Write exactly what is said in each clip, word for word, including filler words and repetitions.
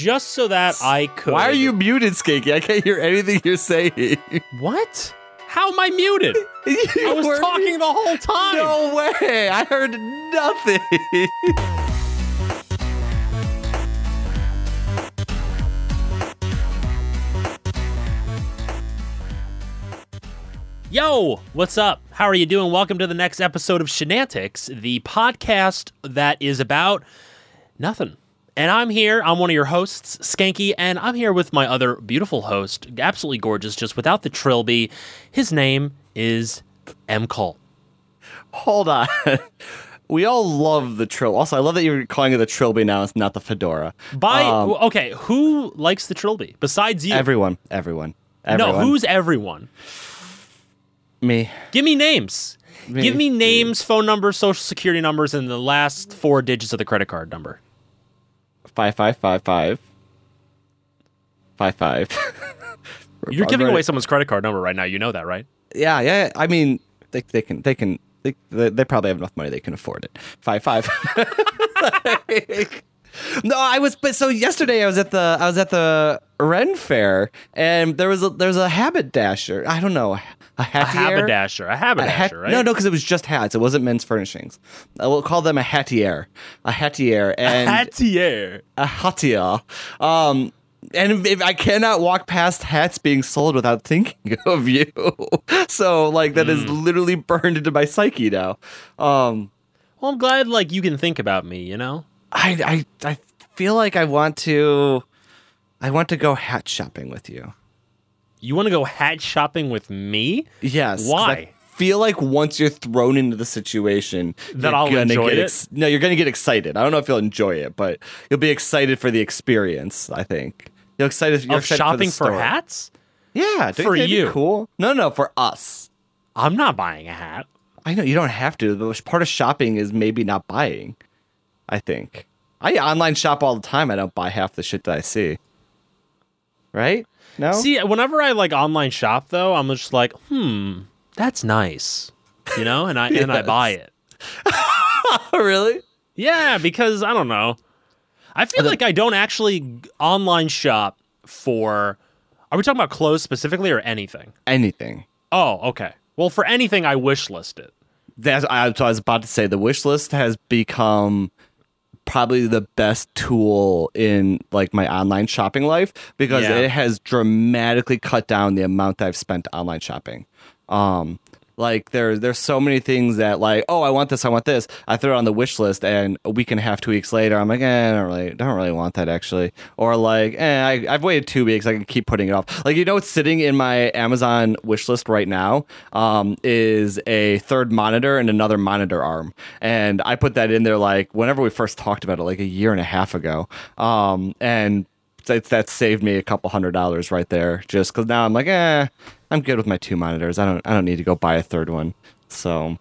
just so that I could. Why are you muted, Skanky? I can't hear anything you're saying. What? How am I muted? I was were... talking the whole time. No way. I heard nothing. Yo, what's up? How are you doing? Welcome to the next episode of Shenanigans, the podcast that is about nothing. And I'm here, I'm one of your hosts, Skanky, and I'm here with my other beautiful host, absolutely gorgeous, just without the trilby. His name is M. Cole. Hold on. We all love the trilby. Also, I love that you're calling it the trilby now. It's not the fedora. By um, Okay, who likes the trilby besides you? Everyone, everyone, everyone. No, who's everyone? Me. Give me names. Me. Give me names, phone numbers, social security numbers, and the last four digits of the credit card number. Five five five five. Five five. You're giving away someone's credit card number right now. You know that, right? Yeah, yeah. I mean, they they can they can they they probably have enough money they can afford it. Five five. like, No, I was, but so yesterday I was at the I was at the Ren Fair, and there was a, there was a haberdasher. I don't know, a hattier, a haberdasher, a haberdasher, a ha- right? No, no, because it was just hats. It wasn't men's furnishings. I will call them a hattier, a hattier, and a hattier, a hattier. Um, and if I cannot walk past hats being sold without thinking of you. So like that mm. is literally burned into my psyche now. Um, well, I'm glad like you can think about me, you know. I, I I feel like I want to I want to go hat shopping with you. You want to go hat shopping with me? Yes. Why? I feel like once you're thrown into the situation, that I'll enjoy it. Ex- no, you're going to get excited. I don't know if you'll enjoy it, but you'll be excited for the experience. I think you're excited. You're of excited shopping for, the for hats? Yeah, for you, you. That'd be cool. No, no, for us. I'm not buying a hat. I know you don't have to. But part of shopping is maybe not buying. I think I online shop all the time. I don't buy half the shit that I see. Right? No. See, whenever I like online shop though, I'm just like, hmm, that's nice, you know, and I yes. and I buy it. Really? Yeah, because I don't know. I feel the- like I don't actually online shop for. Are we talking about clothes specifically or anything? Anything. Oh, okay. Well, for anything, I wish list it. That's I, so I was about to say the wish list has become probably the best tool in like my online shopping life because yeah. it has dramatically cut down the amount that I've spent online shopping. Um, like there, there's so many things that like, oh, I want this, I want this. I throw it on the wish list, and a week and a half, two weeks later, I'm like, eh, I don't really, don't really want that actually. Or like, eh, I, I've waited two weeks, I can keep putting it off. Like you know, what's sitting in my Amazon wish list right now um, is a third monitor and another monitor arm, and I put that in there like whenever we first talked about it, like a year and a half ago, um, and it's, that saved me a couple hundred dollars right there, just because now I'm like, eh. I'm good with my two monitors. I don't. I don't need to go buy a third one. So,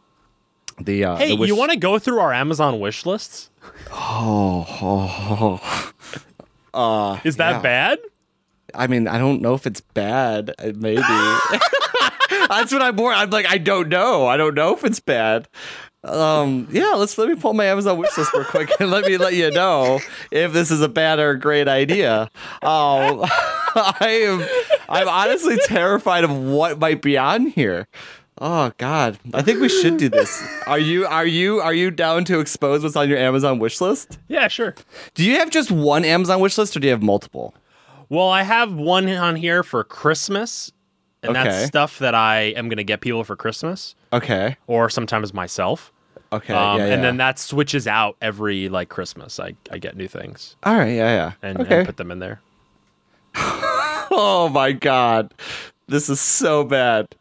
the uh, hey, the wish- you want to go through our Amazon wish lists? Oh, oh, oh. Uh, is that yeah. bad? I mean, I don't know if it's bad. Maybe that's what I'm more. I'm like, I don't know. I don't know if it's bad. Um, yeah, let's let me pull my Amazon wish list real quick and let me let you know if this is a bad or a great idea. Um, I am. I'm honestly terrified of what might be on here. Oh God, I think we should do this. Are you are you are you down to expose what's on your Amazon wish list? Yeah, sure. Do you have just one Amazon wish list, or do you have multiple? Well, I have one on here for Christmas, and okay. that's stuff that I am going to get people for Christmas. Okay. Or sometimes myself. Okay. Um, yeah, yeah. And then that switches out every like Christmas. I I get new things. All right. Yeah. Yeah. And, okay. and put them in there. Oh my God, this is so bad.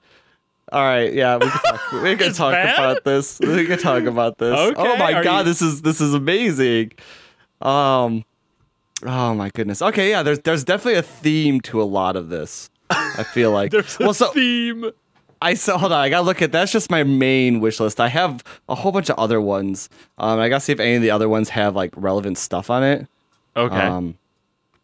All right, yeah, we can talk, we can talk about this. We can talk about this. Okay, oh my God, you... this is this is amazing. Um, oh my goodness. Okay, yeah, there's there's definitely a theme to a lot of this. I feel like there's well, a so, theme. I saw. Hold on, I gotta look at that's just my main wish list. I have a whole bunch of other ones. Um, I gotta see if any of the other ones have like relevant stuff on it. Okay. Um,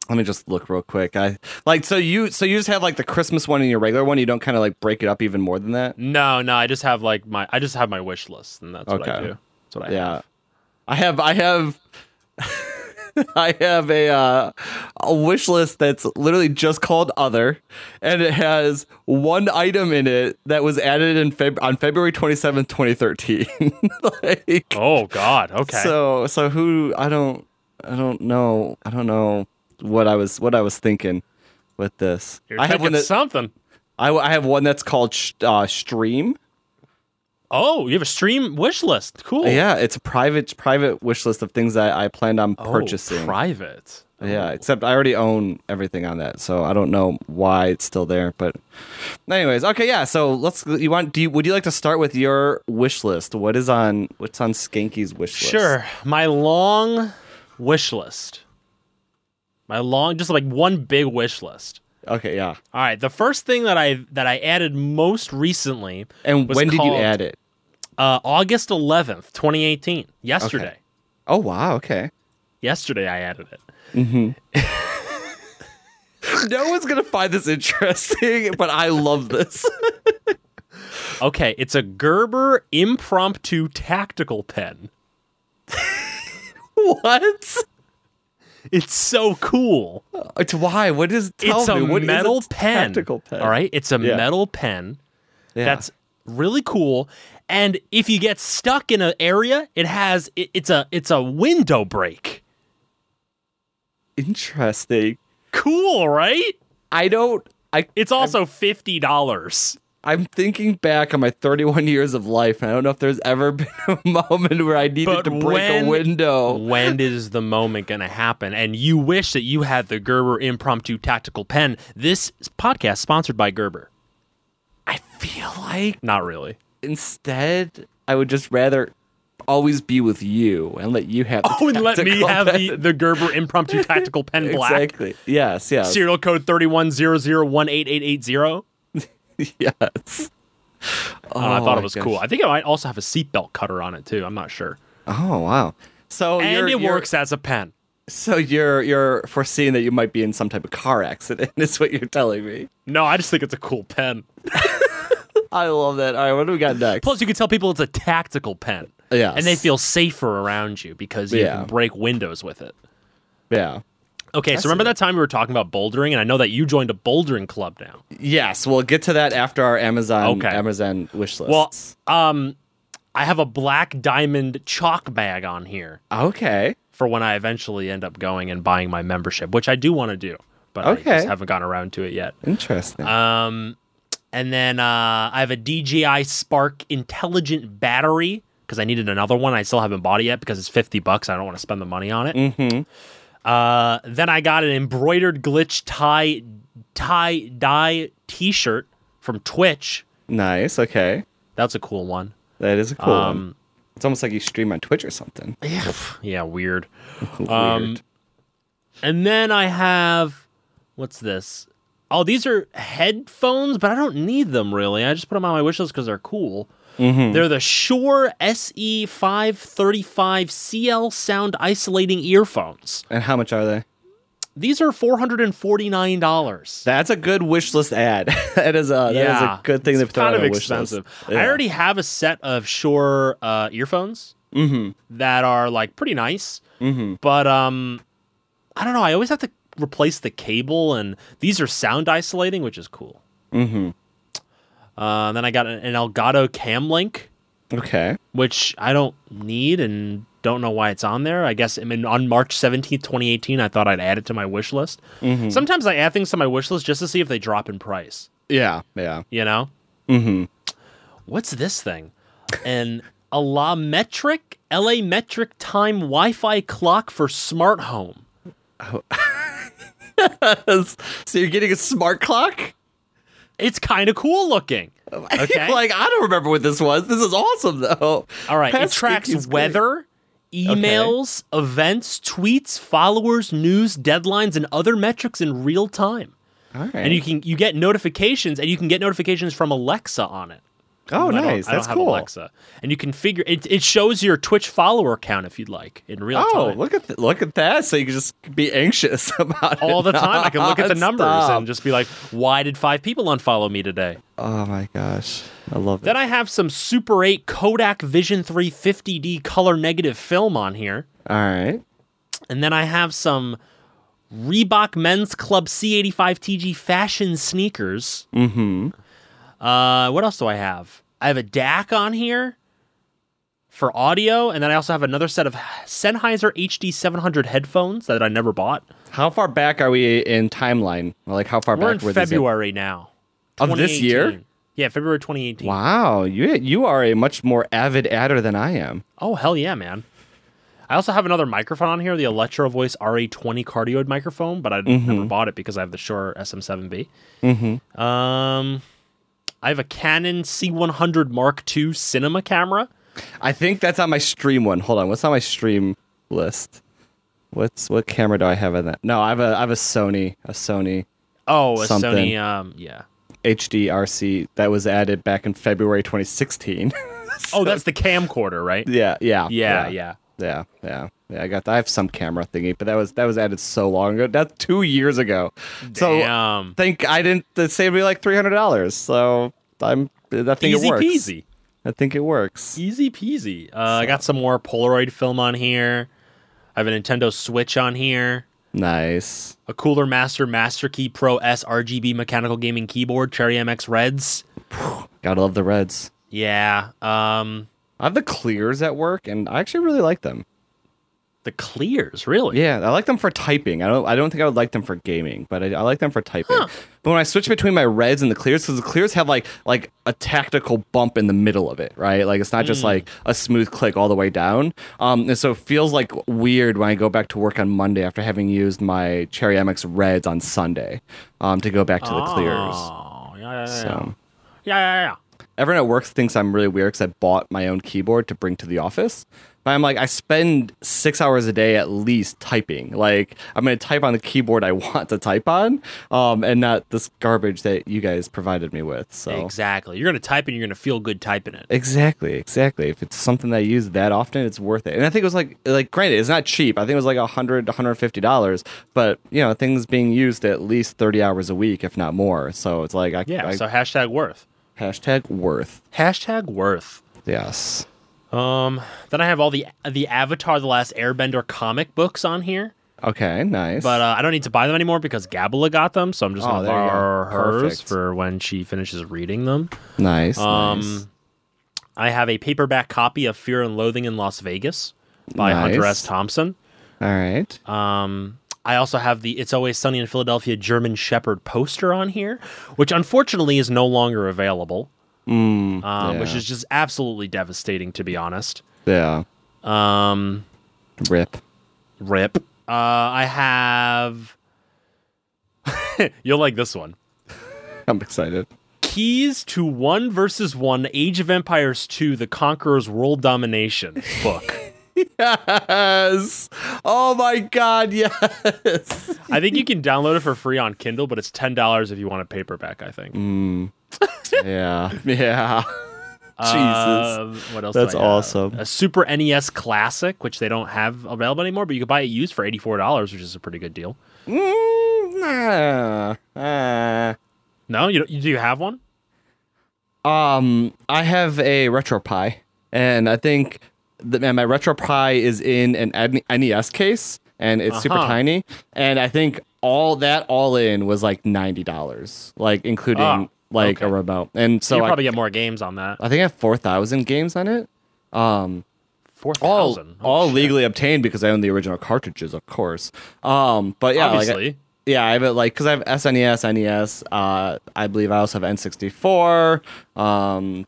Let me just look real quick. I like so you so you just have like the Christmas one and your regular one. You don't kind of like break it up even more than that. No, no. I just have like my I just have my wish list, and that's okay. what I do. That's what I yeah. have. I have I have I have a, uh, a wish list that's literally just called Other, and it has one item in it that was added in Feb- on February twenty-seventh, twenty thirteen. Like, oh God. Okay. So, so who, I don't, I don't know. I don't know what I was, what I was thinking with this. You're I have one that, something. I, I have one that's called sh- uh, Stream. Oh, you have a stream wish list. Cool. Yeah, it's a private private wish list of things that I, I planned on oh, purchasing. Private. Oh. Yeah, except I already own everything on that, so I don't know why it's still there. But, anyways, okay, yeah. So let's. You want? Do you, would you like to start with your wish list? What is on? What's on Skanky's wish list? Sure. My long wish list. My long, just like one big wish list. Okay, yeah. All right. The first thing that I that I added most recently. And was when did called, you add it? Uh, August eleventh, twenty eighteen. Yesterday. Okay. Oh, wow. Okay. Yesterday I added it. Mm-hmm. No one's going to find this interesting, but I love this. Okay. It's a Gerber Impromptu Tactical Pen. What? It's so cool. It's why? What is tell It's a me, what metal is a pen, tactical pen. All right. It's a yeah. metal pen yeah. that's really cool. And if you get stuck in an area, it has it, it's a it's a window break. Interesting. Cool, right? I don't I It's also I'm, fifty dollars. I'm thinking back on my thirty-one years of life, and I don't know if there's ever been a moment where I needed but to break when, a window. When is the moment going to happen? And you wish that you had the Gerber Impromptu Tactical Pen. This podcast sponsored by Gerber. I feel like... Not really. Instead, I would just rather always be with you and let you have the Oh, and let me pen. have the, the Gerber Impromptu Tactical Pen Black. Exactly. Yes, yes. Serial code three one zero zero one eight eight eight zero. Yes. Oh, I thought it was gosh. cool. I think it might also have a seatbelt cutter on it too. I'm not sure. Oh wow! So and you're, it you're, works as a pen. So you're you're foreseeing that you might be in some type of car accident. Is what you're telling me? No, I just think it's a cool pen. I love that. All right, what do we got next? Plus, you can tell people it's a tactical pen. Yeah, and they feel safer around you because you yeah. can break windows with it. Yeah. Okay, so remember that time we were talking about bouldering, and I know that you joined a bouldering club now. Yes, we'll get to that after our Amazon okay. Amazon wish list. Well, um, I have a black diamond chalk bag on here. Okay. For when I eventually end up going and buying my membership, which I do want to do, but okay. I just haven't gotten around to it yet. Interesting. Um, and then uh, I have a D J I Spark intelligent battery, because I needed another one. I still haven't bought it yet because it's fifty bucks. I don't want to spend the money on it. Mm-hmm. Uh, then I got an embroidered glitch tie, tie, dye t-shirt from Twitch. Nice. Okay. That's a cool one. That is a cool um, one. It's almost like you stream on Twitch or something. Yeah. Yeah. Weird. Weird. Um, and then I have, what's this? Oh, these are headphones, but I don't need them really. I just put them on my wish list because they're cool. Mm-hmm. They're the Shure S E five thirty-five C L sound isolating earphones. And how much are they? These are four hundred forty-nine dollars. That's a good wish list ad. that is a that yeah. is a good thing. It's they've kind of expensive. Yeah. I already have a set of Shure uh, earphones mm-hmm. that are like pretty nice, mm-hmm. but um, I don't know. I always have to replace the cable, and these are sound isolating, which is cool. Mm-hmm. Uh, then I got an, an Elgato Cam Link, okay, which I don't need and don't know why it's on there. I guess I mean, on March seventeenth, twenty eighteen, I thought I'd add it to my wish list. Mm-hmm. Sometimes I add things to my wish list just to see if they drop in price. Yeah, yeah. You know? Mm-hmm. What's this thing? An a LaMetric, LaMetric time Wi-Fi clock for smart home. Oh. So you're getting a smart clock? It's kind of cool looking. Okay? Like, I don't remember what this was. This is awesome, though. All right. Past it tracks weather, great. emails, okay. events, tweets, followers, news, deadlines, and other metrics in real time. All right. And you can you get notifications, and you can get notifications from Alexa on it. Oh, I nice. That's I don't cool. have Alexa. And you can figure it, it shows your Twitch follower count if you'd like in real oh, time. Oh, look at th- look at that. So you can just be anxious about it. All the time. I can look at the numbers Stop. and just be like, why did five people unfollow me today? Oh my gosh. I love it. Then I have some Super eight Kodak Vision three fifty D color negative film on here. All right. And then I have some Reebok Men's Club C eighty-five T G fashion sneakers. Mm-hmm. Uh, what else do I have? I have a D A C on here for audio, and then I also have another set of Sennheiser H D seven hundred headphones that I never bought. How far back are we in timeline? Like, how far We're back? We're in February these now. Of this year? Yeah, February twenty eighteen. Wow, you you are a much more avid adder than I am. Oh, hell yeah, man. I also have another microphone on here, the Electro Voice R E twenty cardioid microphone, but I mm-hmm. never bought it because I have the Shure S M seven B. Mm-hmm. Um, I have a Canon C one hundred Mark two cinema camera. I think that's on my stream one. Hold on, what's on my stream list? What's what camera do I have in that? No, I have a I have a Sony, a Sony. Oh, a something. Sony. Um, yeah. H D R C that was added back in February twenty sixteen. So, oh, that's the camcorder, right? Yeah, yeah, yeah, yeah. yeah. Yeah, yeah, yeah. I got. I have some camera thingy, but that was that was added so long ago. That's two years ago. Damn. So think I didn't. That saved me like three hundred dollars. So I'm. I think Easy it works. Easy peasy. I think it works. Easy peasy. Uh, so. I got some more Polaroid film on here. I have a Nintendo Switch on here. Nice. A Cooler Master Master Key Pro S R G B mechanical gaming keyboard. Cherry M X Reds. Gotta love the Reds. Yeah. Um. I have the clears at work, and I actually really like them. The clears, really? Yeah, I like them for typing. I don't. I don't think I would like them for gaming, but I, I like them for typing. Huh. But when I switch between my Reds and the clears, because the clears have like like a tactical bump in the middle of it, right? Like it's not mm. just like a smooth click all the way down. Um, and so it feels like weird when I go back to work on Monday after having used my Cherry M X Reds on Sunday, um, to go back to oh, the clears. Oh, yeah, yeah, so. yeah, yeah, yeah, yeah. Everyone at work thinks I'm really weird because I bought my own keyboard to bring to the office. But I'm like, I spend six hours a day at least typing. Like, I'm going to type on the keyboard I want to type on, um, and not this garbage that you guys provided me with. So exactly. You're going to type and you're going to feel good typing it. Exactly, exactly. If it's something that I use that often, it's worth it. And I think it was like, like granted, it's not cheap. I think it was like one hundred dollars, one hundred fifty dollars. But, you know, things being used at least thirty hours a week, if not more. So it's like... I, yeah, I, so hashtag worth. Hashtag worth. Hashtag worth. Yes. Um. Then I have all the the Avatar: The Last Airbender comic books on here. Okay, nice. But uh, I don't need to buy them anymore because Gabala got them, so I'm just oh, gonna borrow go. hers Perfect. for when she finishes reading them. Nice. Um. Nice. I have a paperback copy of Fear and Loathing in Las Vegas by nice. Hunter S. Thompson. All right. Um. I also have the It's Always Sunny in Philadelphia German Shepherd poster on here, which unfortunately is no longer available, mm, um, yeah. which is just absolutely devastating, to be honest. Yeah. Um, rip. Rip. Uh, I have... You'll like this one. I'm excited. Keys to One versus. One Age of Empires two The Conqueror's World Domination book. Yes! Oh my god, yes! I think you can download it for free on Kindle, but it's ten dollars if you want a paperback, I think. Mm. Yeah. Yeah. Uh, Jesus. What else? That's awesome. A Super N E S Classic, which they don't have available anymore, but you can buy it used for eighty-four dollars, which is a pretty good deal. Mm, uh, uh. No? You, do you have one? Um, I have a RetroPie, and I think... Man, my RetroPie is in an N E S case, and it's uh-huh. super tiny. And I think all that all in was like ninety dollars, like including oh, like okay. a remote. And so you probably I, get more games on that. I think I have four thousand games on it. Um, four thousand, all, oh, all legally obtained because I own the original cartridges, of course. Um, but yeah, obviously. Like I, yeah, I have it like because I have S N E S, N E S. Uh, I believe I also have N sixty-four. Um.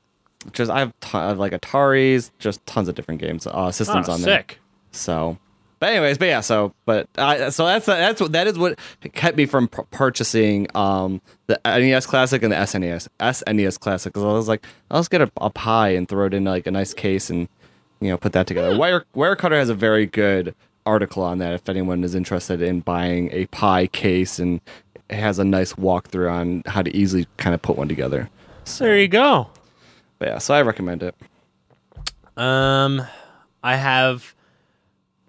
Just I have, t- I have like Ataris, just tons of different games, uh, systems oh, on there. Sick. So, but anyways, but yeah, so but I, so that's that's what that is what kept me from p- purchasing um the N E S Classic and the S N E S S N E S Classic because I was like, I'll just get a, a pie and throw it in like a nice case and you know put that together. Yeah. Wire Wirecutter has a very good article on that if anyone is interested in buying a pie case and it has a nice walkthrough on how to easily kind of put one together. So, there you go. But yeah, so I recommend it. Um, I have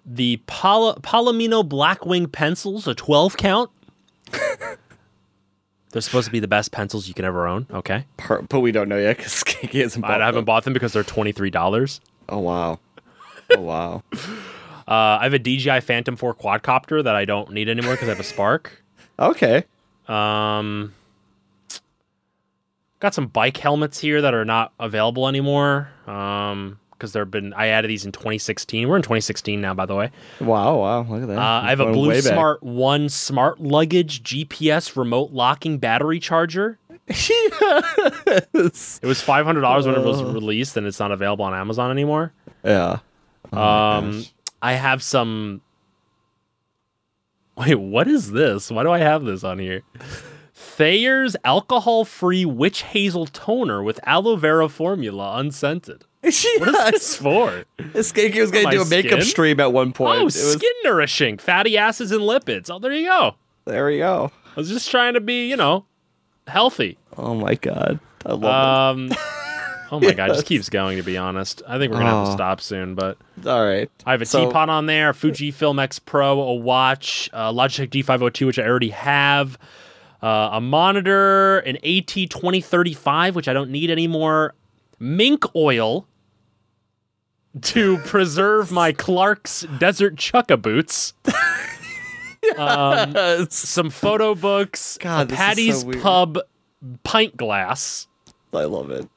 the Pal- Palomino Blackwing pencils, a twelve count. They're supposed to be the best pencils you can ever own. Okay, but we don't know yet because Skanky hasn't bought I haven't them. bought them because they're twenty-three dollars. Oh wow! Oh wow! Uh, I have a D J I Phantom four quadcopter that I don't need anymore because I have a Spark. Okay. Um, got some bike helmets here that are not available anymore. Um, because there have been, I added these in twenty sixteen. We're in twenty sixteen now, by the way. Wow, wow, look at that. Uh, I have a Blue Smart One Smart Luggage G P S remote locking battery charger. Yes. It was five hundred dollars when it was released, and it's not available on Amazon anymore. Yeah. Oh, um, I have some. Wait, what is this? Why do I have this on here? Thayer's Alcohol Free Witch Hazel Toner with Aloe Vera Formula, unscented. Yes. What is this for? Skanky was going to do a makeup stream at one point. Oh, it was... skin nourishing, fatty acids and lipids. Oh, there you go. There you go. I was just trying to be, you know, healthy. Oh, my God. I love um, it. Oh, my yes. God. It just keeps going, to be honest. I think we're going to oh. have to stop soon, but... All right. I have a so... teapot on there, a Fujifilm X Pro, a watch, a Logitech D five oh two, which I already have, uh, a monitor, an A T twenty thirty-five, which I don't need anymore, mink oil... to preserve my Clark's Desert Chukka boots. Yes. Um, some photo books, God, Patty's so Pub pint glass. I love it.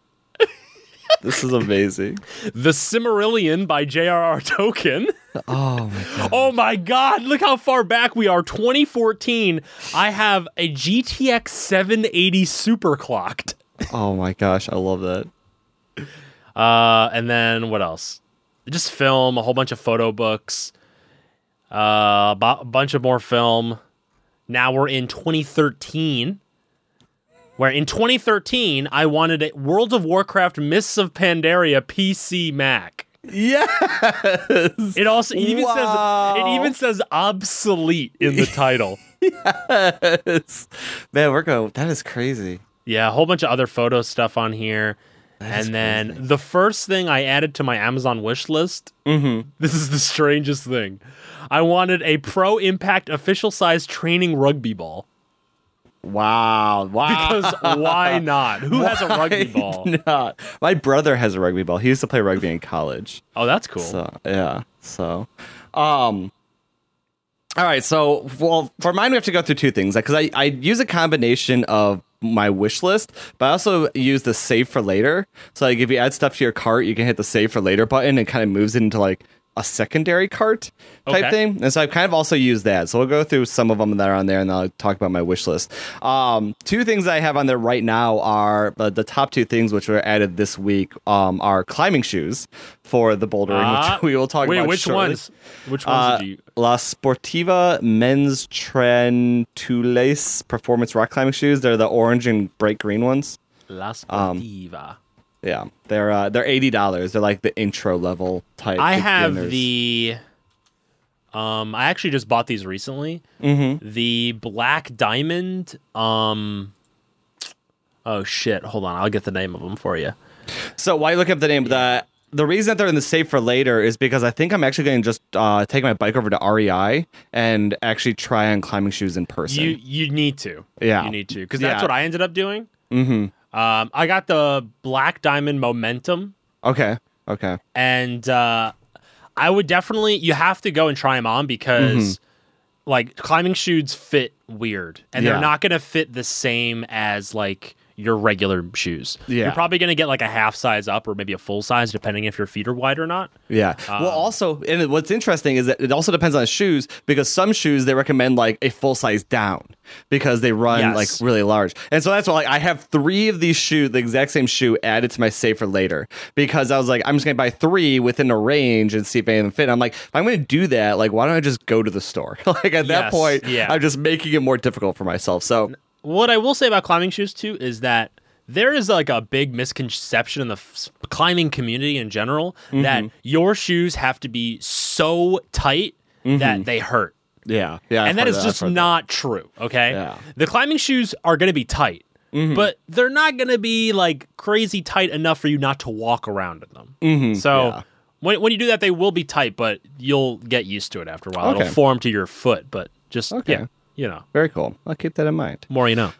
This is amazing. The Cimmerillion by J R R Tolkien. Oh my God. Oh my God, look how far back we are. twenty fourteen, I have a G T X seven eighty super clocked. Oh my gosh, I love that. Uh, and then what else? Just film, a whole bunch of photo books, uh, b- a bunch of more film. Now we're in twenty thirteen, where in twenty thirteen, I wanted a World of Warcraft Mists of Pandaria P C Mac. Yes! It also it even, wow. says, it even says obsolete in the title. Yes! Man, we're going, that is crazy. Yeah, a whole bunch of other photo stuff on here. That and then crazy. The first thing I added to my Amazon wish list, mm-hmm. This is the strangest thing. I wanted a Pro Impact official size training rugby ball. Wow. Wow. Because why not? Who why has a rugby ball? Not? My brother has a rugby ball. He used to play rugby in college. Oh, that's cool. So, yeah. So, um, all right. So, well, for mine, we have to go through two things because I, I use a combination of my wish list, but I also use the save for later. So like if you add stuff to your cart, you can hit the save for later button and kind of moves it into like a secondary cart type okay. thing. And so I've kind of also used that. So we'll go through some of them that are on there and I'll talk about my wish list. Um, two things I have on there right now are uh, the top two things which were added this week um, are climbing shoes for the bouldering, uh, which we will talk wait, about which shortly. Ones? Which ones uh, did you... La Sportiva Men's Trentules Performance Rock Climbing Shoes. They're the orange and bright green ones. La Sportiva. Um, yeah, they're uh, they're eighty dollars. They're like the intro level type. I beginners. have the. Um, I actually just bought these recently. Mm-hmm. The Black Diamond. Um. Oh shit! Hold on, I'll get the name of them for you. So why look up the name? Yeah. The the reason that they're in the save for later is because I think I'm actually going to just uh, take my bike over to R E I and actually try on climbing shoes in person. You you need to. Yeah, you need to because that's yeah. what I ended up doing. Mm-hmm. Um, I got the Black Diamond Momentum. Okay. Okay. And uh, I would definitely, you have to go and try them on because mm-hmm. like climbing shoes fit weird and yeah. they're not going to fit the same as like your regular shoes. Yeah. You're probably going to get like a half size up or maybe a full size depending if your feet are wide or not. Yeah. Um, well, also, and what's interesting is that it also depends on shoes because some shoes they recommend like a full size down because they run yes. like really large. And so that's why like, I have three of these shoes, the exact same shoe added to my save for later because I was like, I'm just going to buy three within a range and see if any of them fit. I'm like, if I'm going to do that, like, why don't I just go to the store? Like at yes, that point, yeah. I'm just making it more difficult for myself. So what I will say about climbing shoes, too, is that there is like a big misconception in the f- climbing community in general mm-hmm. that your shoes have to be so tight mm-hmm. that they hurt. Yeah. yeah. And that is that. just not that. true, okay? Yeah. The climbing shoes are going to be tight, mm-hmm. but they're not going to be like crazy tight enough for you not to walk around in them. Mm-hmm. So yeah. when when you do that, they will be tight, but you'll get used to it after a while. Okay. It'll form to your foot, but just, okay. yeah. You know. Very cool. I'll keep that in mind. More you know.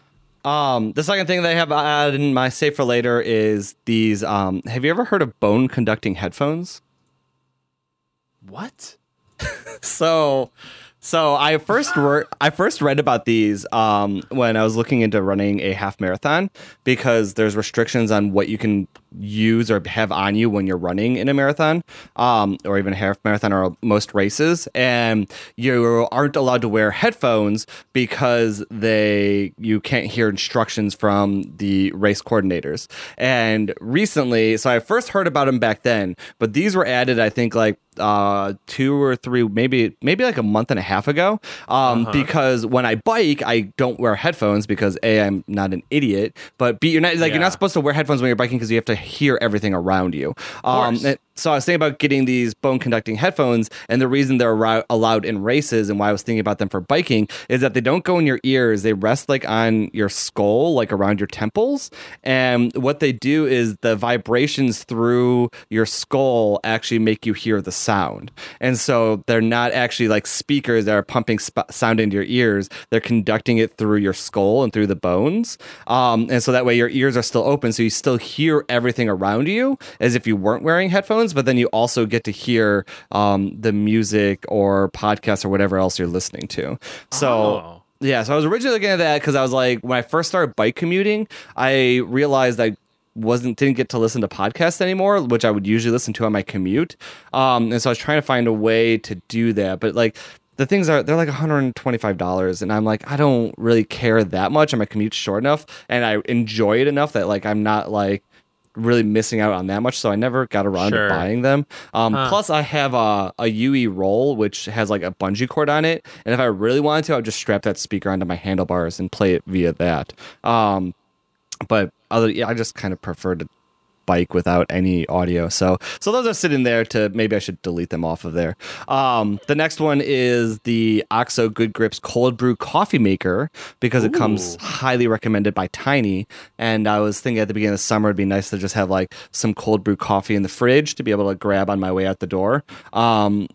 Um, the second thing that I have added in my save for later is these. Um, have you ever heard of bone conducting headphones? What? so so I first re- I first read about these um, when I was looking into running a half marathon, because there's restrictions on what you can use or have on you when you're running in a marathon, um, or even a half marathon or most races, and you aren't allowed to wear headphones because they you can't hear instructions from the race coordinators. And recently, so I first heard about them back then, but these were added, I think, like uh, two or three, maybe maybe like a month and a half ago, um, uh-huh. because when I bike, I don't wear headphones because A, I'm not an idiot, but B, you're not like yeah. you're not supposed to wear headphones when you're biking because you have to hear everything around you. Um, so I was thinking about getting these bone conducting headphones, and the reason they're ra- allowed in races and why I was thinking about them for biking is that they don't go in your ears. They rest like on your skull, like around your temples. And what they do is the vibrations through your skull actually make you hear the sound. And so they're not actually like speakers that are pumping sp- sound into your ears. They're conducting it through your skull and through the bones. Um, and so that way your ears are still open, so you still hear everything around you as if you weren't wearing headphones, but then you also get to hear um, the music or podcasts or whatever else you're listening to. So oh. yeah, so I was originally looking at that because I was like, when I first started bike commuting, I realized I wasn't didn't get to listen to podcasts anymore, which I would usually listen to on my commute. Um, and so I was trying to find a way to do that, but like the things are, they're like one hundred twenty-five dollars, and I'm like, I don't really care that much, and my commute's short enough, and I enjoy it enough that like I'm not like really missing out on that much, so I never got around sure. to buying them. Um, huh. Plus, I have a, a U E roll, which has like a bungee cord on it, and if I really wanted to, I would just strap that speaker onto my handlebars and play it via that. Um, but other, yeah, I just kind of prefer to bike without any audio. So so those are sitting there to, maybe I should delete them off of there. Um, the next one is the OXO Good Grips Cold Brew Coffee Maker, because Ooh. It comes highly recommended by Tiny. And I was thinking at the beginning of the summer, it'd be nice to just have like some cold brew coffee in the fridge to be able to grab on my way out the door. Um,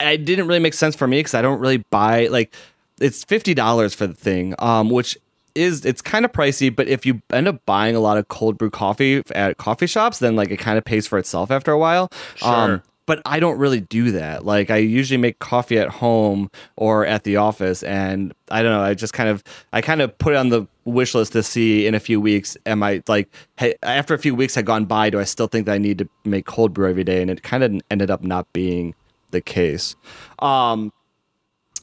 it didn't really make sense for me because I don't really buy, like, it's fifty dollars for the thing, um, which is it's kind of pricey, but if you end up buying a lot of cold brew coffee at coffee shops, then like it kind of pays for itself after a while. Sure. Um, but I don't really do that. Like I usually make coffee at home or at the office, and I don't know. I just kind of I kind of put it on the wish list to see in a few weeks. Am I like hey, after a few weeks had gone by, do I still think that I need to make cold brew every day? And it kind of ended up not being the case. Um,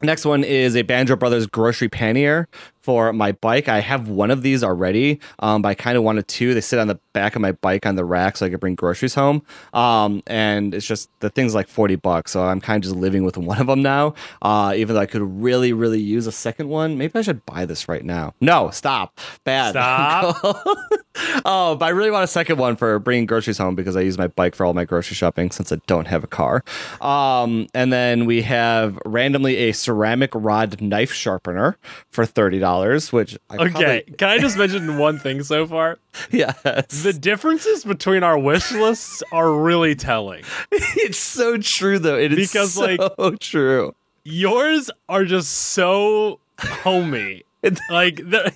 Next one is a Banjo Brothers grocery pannier for my bike. I have one of these already, um, but I kind of wanted two. They sit on the back of my bike on the rack so I could bring groceries home. Um, and it's just, the thing's like forty bucks, so I'm kind of just living with one of them now, uh, even though I could really, really use a second one. Maybe I should buy this right now. No, stop. Bad. Stop. Oh, but I really want a second one for bringing groceries home because I use my bike for all my grocery shopping since I don't have a car. Um, and then we have randomly a ceramic rod knife sharpener for thirty dollars, which I okay probably... Can I just mention one thing so far? Yes, the differences between our wish lists are really telling. It's so true though. It is because, so like, true. Yours are just so homey. Like the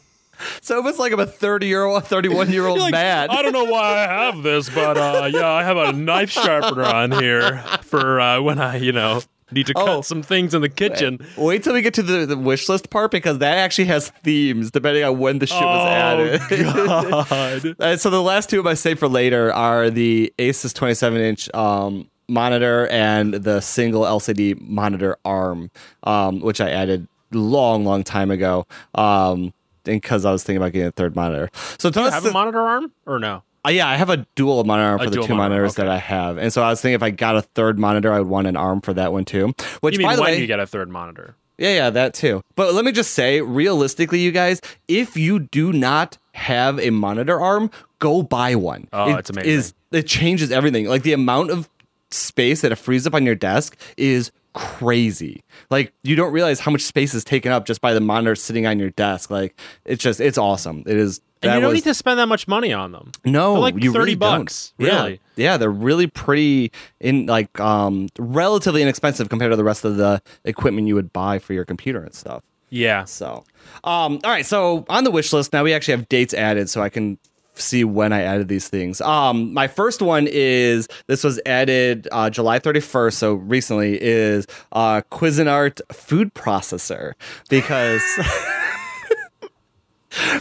So it's like I'm a thirty-year-old, thirty-one-year-old like, man. I don't know why I have this, but uh, yeah, I have a knife sharpener on here for uh, when I, you know, need to cut oh. some things in the kitchen. Wait, wait till we get to the, the wish list part, because that actually has themes depending on when the shit oh, was added. God. So the last two of my save for later are the Asus twenty-seven inch um, monitor and the single L C D monitor arm, um, which I added long, long time ago. Um, because I was thinking about getting a third monitor. So do you have the, a monitor arm or no? Uh, yeah, I have a dual monitor arm a for the two monitor, monitors okay. that I have. And so I was thinking if I got a third monitor, I would want an arm for that one too. Which, you mean by the when way, you get a third monitor? Yeah, yeah, that too. But let me just say, realistically, you guys, if you do not have a monitor arm, go buy one. Oh, it it's amazing. Is, it changes everything. Like the amount of space that it frees up on your desk is crazy. Like you don't realize how much space is taken up just by the monitor sitting on your desk. Like it's just, it's awesome. It is. And you don't was, need to spend that much money on them. No, they're like you thirty really bucks. Don't. Really? Yeah. yeah, they're really pretty in like um relatively inexpensive compared to the rest of the equipment you would buy for your computer and stuff. Yeah. So, um, all right. So on the wish list now we actually have dates added, so I can see when I added these things. Um, my first one is, this was added uh, July thirty-first, so recently, is uh, Cuisinart Food Processor, because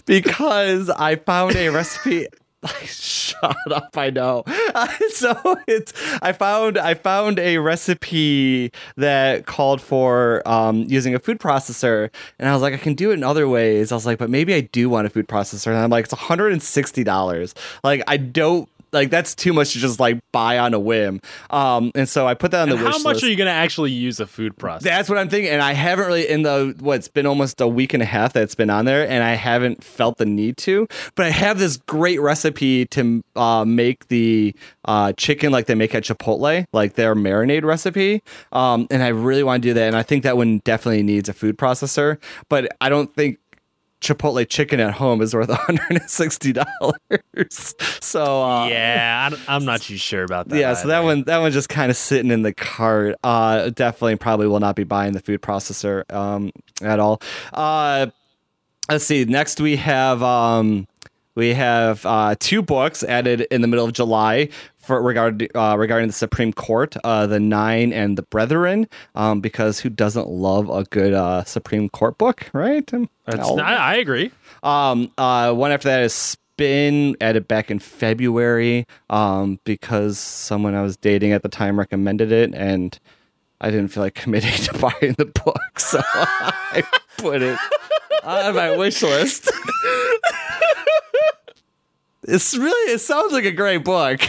because I found a recipe... Shut up! I know. Uh, so it's I found I found a recipe that called for um, using a food processor, and I was like, I can do it in other ways. I was like, but maybe I do want a food processor, and I'm like, it's one hundred sixty dollars. Like, I don't like that's too much to just like buy on a whim. Um, and so I put that on and the wish list. How much are you going to actually use a food processor? That's what I'm thinking, and I haven't really in the what's been almost a week and a half that's been on there, and I haven't felt the need to. But I have this great recipe to uh, make the uh, chicken like they make at Chipotle, like their marinade recipe. Um, and I really want to do that. And I think that one definitely needs a food processor. But I don't think Chipotle chicken at home is worth one hundred sixty dollars. So uh, yeah, I'm not too sure about that. Yeah, either. So that one, that one just kind of sitting in the cart. Uh, definitely probably will not be buying the food processor um, at all. Uh, let's see. Next we have... Um, We have uh, two books added in the middle of July for regard, uh, regarding the Supreme Court, uh, The Nine and The Brethren, um, because who doesn't love a good uh, Supreme Court book, right? Not, I agree. Um, uh, one after that is Spin, added back in February, um, because someone I was dating at the time recommended it, and I didn't feel like committing to buying the book, so I put it on my wish list. It's really, it sounds like a great book,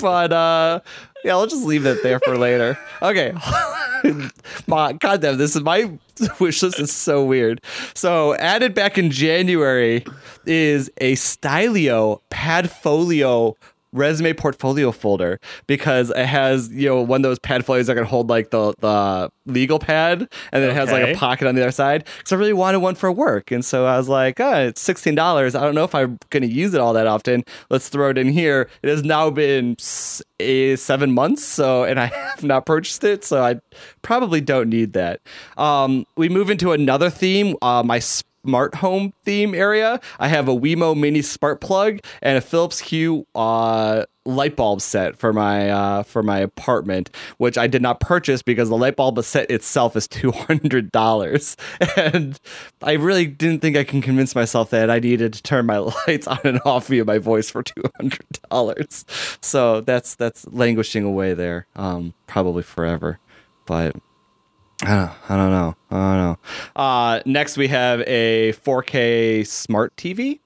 but uh, yeah, I'll just leave it there for later. Okay. My, goddamn, this is my wish list is so weird. So added back in January is a Stylio Padfolio resume portfolio folder, because it has, you know, one of those pad folios that can hold like the, the legal pad, and then it has okay. like a pocket on the other side. So I really wanted one for work, and so I was like, oh, it's sixteen dollars. I don't know if I'm going to use it all that often. Let's throw it in here. It has now been a, seven months, so and I have not purchased it, so I probably don't need that. Um, we move into another theme. Uh, my Smart Home theme area. I have a Wemo Mini Smart Plug and a Philips Hue uh, light bulb set for my uh, for my apartment, which I did not purchase because the light bulb set itself is two hundred dollars, and I really didn't think I can convince myself that I needed to turn my lights on and off via my voice for two hundred dollars. So that's that's languishing away there, um, probably forever, but. I don't know. I don't know. Uh, next, we have a four K smart T V.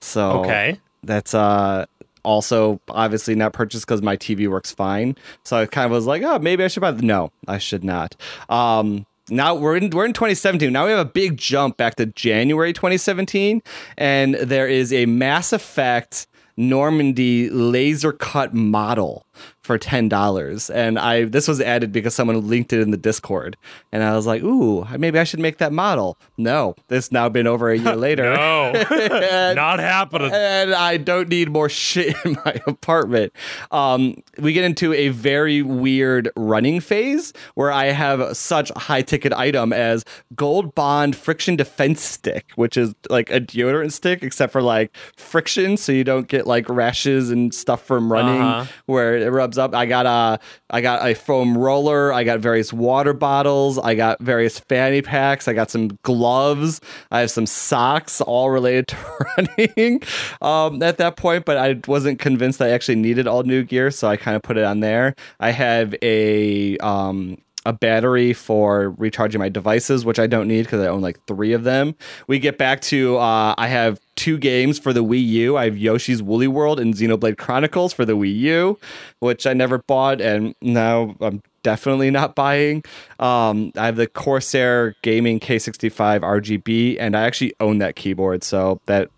So okay. That's uh, also obviously not purchased because my T V works fine. So I kind of was like, oh, maybe I should buy. Th-. No, I should not. Um, now we're in we're in twenty seventeen. Now we have a big jump back to January twenty seventeen, and there is a Mass Effect Normandy laser cut model for ten dollars, and I this was added because someone linked it in the Discord, and I was like, ooh, maybe I should make that model. No, it's now been over a year later. No, and, not happening. And I don't need more shit in my apartment. Um, we get into a very weird running phase where I have such a high ticket item as Gold Bond Friction Defense Stick, which is like a deodorant stick except for like friction, so you don't get like rashes and stuff from running uh-huh. where it rubs up. I got a I got a foam roller. I got various water bottles. I got various fanny packs. I got some gloves. I have some socks, all related to running um, at that point. But I wasn't convinced that I actually needed all new gear, so I kind of put it on there. I have a um, a battery for recharging my devices, which I don't need because I own like three of them. We get back to uh, I have two games for the Wii U. I have Yoshi's Woolly World and Xenoblade Chronicles for the Wii U, which I never bought, and now I'm definitely not buying. Um, I have the Corsair Gaming K sixty-five R G B, and I actually own that keyboard, so that,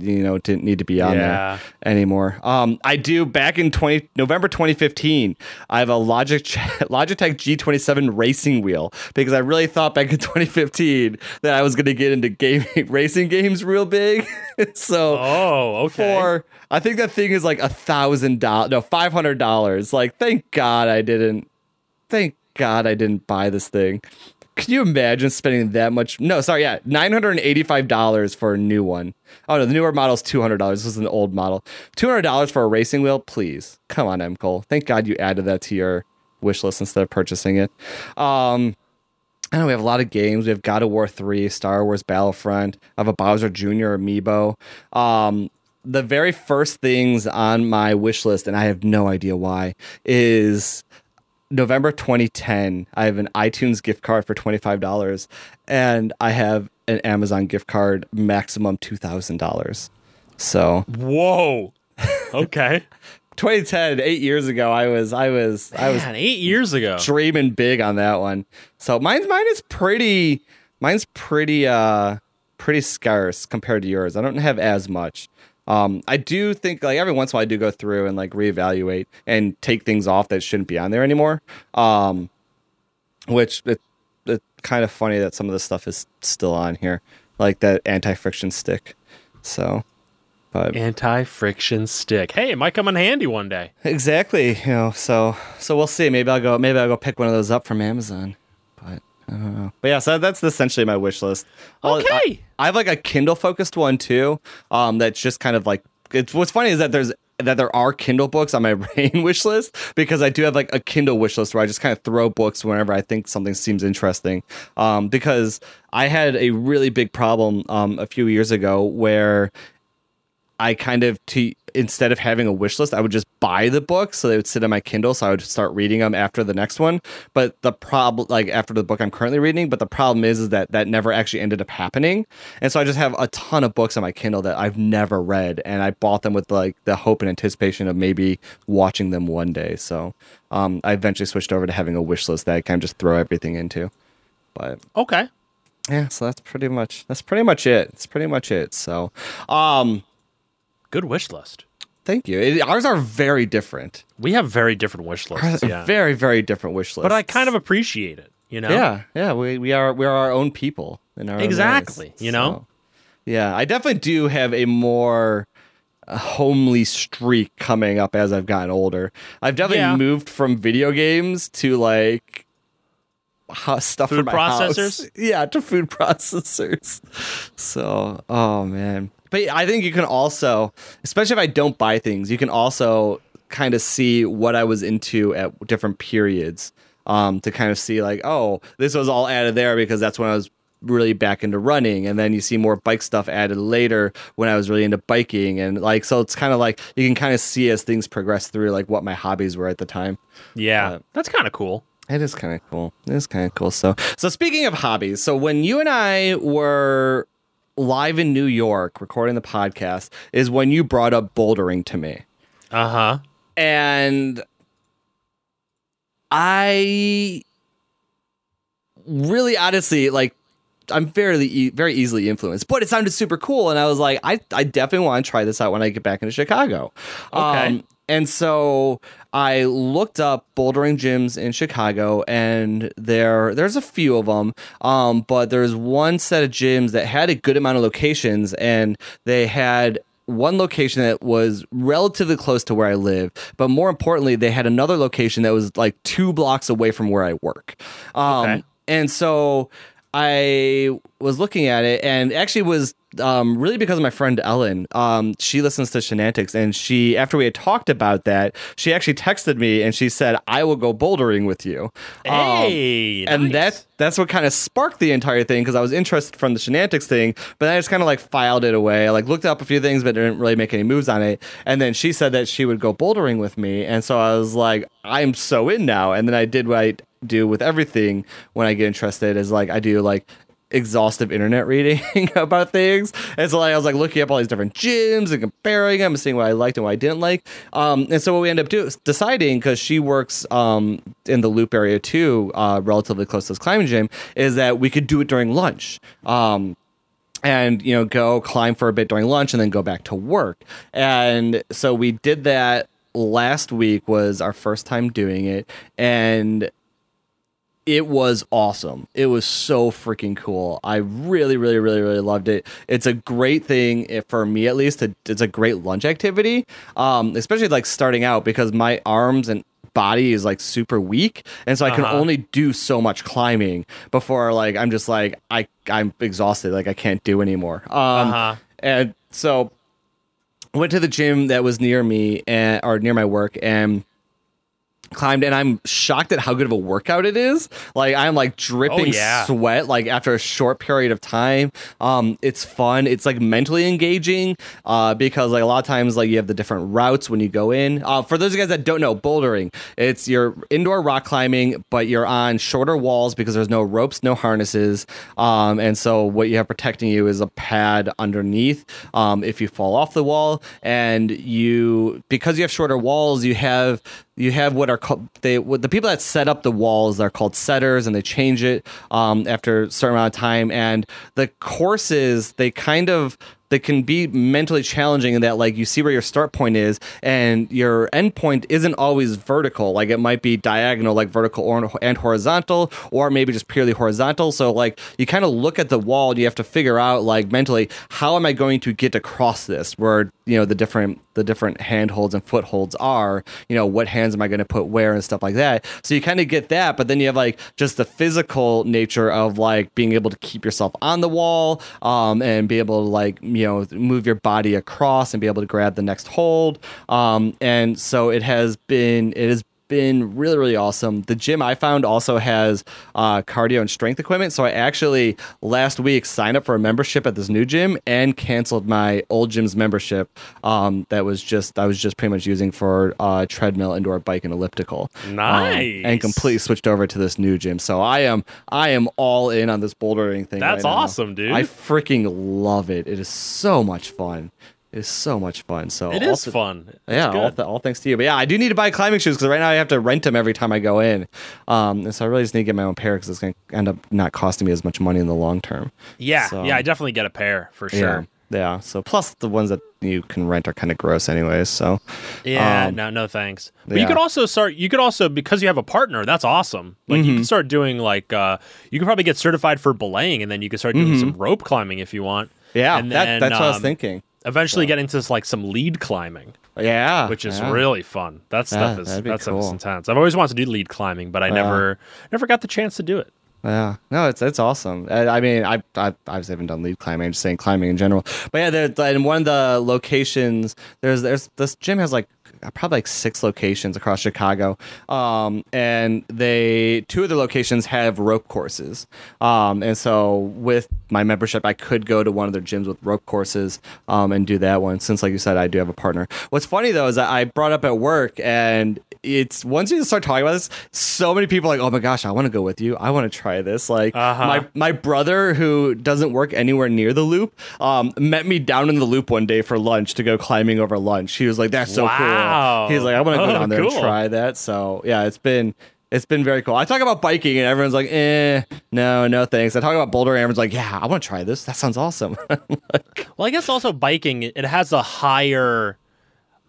you know, didn't need to be on yeah. there anymore. Um, I do back in twenty November twenty fifteen. I have a Logitech Logitech G twenty-seven racing wheel because I really thought back in twenty fifteen that I was going to get into gaming racing games real big. so oh, okay. For I think that thing is like a thousand dollars, no five hundred dollars. Like, thank God I didn't. Thank God I didn't buy this thing. Could you imagine spending that much? No, sorry, yeah, nine hundred eighty-five dollars for a new one. Oh, no, the newer model's two hundred dollars. This is an old model. two hundred dollars for a racing wheel? Please. Come on, M. Cole. Thank God you added that to your wish list instead of purchasing it. Um, I know we have a lot of games. We have God of War three, Star Wars Battlefront. I have a Bowser Junior amiibo. Um, the very first things on my wish list, and I have no idea why, is... November twenty ten, I have an iTunes gift card for twenty-five dollars, and I have an Amazon gift card, maximum two thousand dollars. So, whoa, okay. twenty ten, eight years ago, I was, I was, Man, I was eight years ago, dreaming big on that one. So mine's, mine is pretty, mine's pretty, uh, pretty scarce compared to yours. I don't have as much. Um, I do think, like, every once in a while I do go through and, like, reevaluate and take things off that shouldn't be on there anymore, um, which it, it's kind of funny that some of this stuff is still on here, like that anti-friction stick. So, but anti-friction stick. Hey, it might come in handy one day. Exactly. You know, so so we'll see. Maybe I'll go. Maybe I'll go pick one of those up from Amazon. But I don't know. But yeah, so that's essentially my wish list. Okay. I, I have like a Kindle focused one too. Um, that's just kind of like, it's, what's funny is that there's that there are Kindle books on my Rain wish list, because I do have like a Kindle wish list where I just kind of throw books whenever I think something seems interesting. Um, because I had a really big problem um a few years ago where I kind of to instead of having a wish list, I would just buy the books, so they would sit on my Kindle, so I would start reading them after the next one. But the problem, like after the book I'm currently reading, but the problem is, is that that never actually ended up happening. And so I just have a ton of books on my Kindle that I've never read, and I bought them with like the hope and anticipation of maybe watching them one day. So um, I eventually switched over to having a wish list that I kind of just throw everything into. But okay, yeah, so that's pretty much that's pretty much it. That's pretty much it. So. Um, Good wish list. Thank you. It, ours are very different. We have very different wish lists. Yeah. Very, very different wish lists. But I kind of appreciate it, you know? Yeah, yeah. We we are we are our own people in our exactly, own ways, you know? So, yeah, I definitely do have a more homely streak coming up as I've gotten older. I've definitely yeah. moved from video games to like stuff food for my processors. House. Yeah, to food processors. So, oh man. But I think you can also, especially if I don't buy things, you can also kind of see what I was into at different periods, um, to kind of see like, oh, this was all added there because that's when I was really back into running. And then you see more bike stuff added later when I was really into biking. And like, so it's kind of like you can kind of see as things progress through like what my hobbies were at the time. Yeah, uh, that's kind of cool. It is kind of cool. It is kind of cool. So, so speaking of hobbies, so when you and I were... live in New York recording the podcast is when you brought up bouldering to me. Uh-huh. And I really honestly like I'm fairly e- very easily influenced, but it sounded super cool and I was like I I definitely want to try this out when I get back into Chicago. Okay. Um, and so I looked up bouldering gyms in Chicago, and there there's a few of them, um, but there's one set of gyms that had a good amount of locations, and they had one location that was relatively close to where I live, but more importantly, they had another location that was like two blocks away from where I work. Um, okay. And so I was looking at it, and actually was um, really because of my friend Ellen. Um, she listens to Shenanigans, and she, after we had talked about that, she actually texted me and she said, "I will go bouldering with you." Hey, um, nice. And that that's what kind of sparked the entire thing, because I was interested from the Shenanigans thing, but I just kind of like filed it away. I like looked up a few things, but didn't really make any moves on it. And then she said that she would go bouldering with me, and so I was like, "I'm so in now." And then I did what I do with everything when I get interested is like I do like exhaustive internet reading about things, and so like, I was like looking up all these different gyms and comparing them and seeing what I liked and what I didn't like, um and so what we ended up doing deciding, because she works um in the Loop area too, uh relatively close to this climbing gym, is that we could do it during lunch, um and you know go climb for a bit during lunch and then go back to work. And so we did that last week, was our first time doing it, and It was awesome. It was so freaking cool. I really, really, really, really loved it. It's a great thing, if, for me at least, to, it's a great lunch activity, um, especially like starting out, because my arms and body is like super weak, and so I can uh-huh. only do so much climbing before like I'm just like I I'm exhausted, like I can't do anymore. Um, uh-huh. And so I went to the gym that was near me and or near my work and climbed, and I'm shocked at how good of a workout it is. Like I'm like dripping oh, yeah. sweat like after a short period of time. Um it's fun, it's like mentally engaging, uh because like a lot of times like you have the different routes when you go in. Uh for those of you guys that don't know, bouldering, it's your indoor rock climbing, but you're on shorter walls because there's no ropes, no harnesses, um and so what you have protecting you is a pad underneath um if you fall off the wall. And you, because you have shorter walls, you have You have what are called they what, the people that set up the walls are called setters, and they change it um, after a certain amount of time. And the courses, they kind of they can be mentally challenging in that like you see where your start point is, and your end point isn't always vertical. Like it might be diagonal, like vertical or, and horizontal, or maybe just purely horizontal. So like you kind of look at the wall and you have to figure out like mentally, how am I going to get across this? Where, you know, the different the different handholds and footholds are, you know, what hands am I going to put where and stuff like that. So you kind of get that, but then you have like just the physical nature of like being able to keep yourself on the wall, um, and be able to like, you know, move your body across and be able to grab the next hold. Um, and so it has been, it has been really, really awesome. The gym I found also has uh, cardio and strength equipment. So I actually last week signed up for a membership at this new gym and canceled my old gym's membership. Um, that was just, I was just pretty much using for uh treadmill, indoor bike, and elliptical. Nice. Um, and completely switched over to this new gym. So I am, I am all in on this bouldering thing. That's right awesome, now. Dude. I freaking love it. It is so much fun. It's so much fun. So it is th- fun. It's yeah, all, th- all thanks to you. But yeah, I do need to buy climbing shoes, because right now I have to rent them every time I go in. Um, and so I really just need to get my own pair, because it's going to end up not costing me as much money in the long term. Yeah, so, yeah, I definitely get a pair for sure. Yeah, yeah. So plus the ones that you can rent are kind of gross, anyways. So yeah, um, no, no thanks. But yeah. you could also start. You could also, because you have a partner, that's awesome. Like mm-hmm. you can start doing like uh, you can probably get certified for belaying, and then you can start doing mm-hmm. some rope climbing if you want. Yeah, and then, that, that's um, what I was thinking. Eventually so. get into like some lead climbing, yeah, which is yeah. really fun. That stuff yeah, is that cool. stuff is intense. I've always wanted to do lead climbing, but I yeah. never never got the chance to do it. Yeah, no, it's it's awesome. I, I mean, I I obviously haven't done lead climbing. I'm just saying climbing in general. But yeah, there, in one of the locations, there's there's this gym has like probably like six locations across Chicago, um, and they two of the locations have rope courses, um, and so with my membership, I could go to one of their gyms with rope courses um, and do that one. Since, like you said, I do have a partner. What's funny, though, is that I brought up at work, and it's once you start talking about this, so many people are like, oh, my gosh, I want to go with you. I want to try this. Like uh-huh. my, my brother, who doesn't work anywhere near the Loop, um, met me down in the Loop one day for lunch to go climbing over lunch. He was like, that's so wow. cool. He's like, I want to go oh, down there cool. and try that. So, yeah, it's been... It's been very cool. I talk about biking and everyone's like, eh, no, no thanks. I talk about bouldering and everyone's like, yeah, I want to try this. That sounds awesome. Like, well, I guess also biking, it has a higher,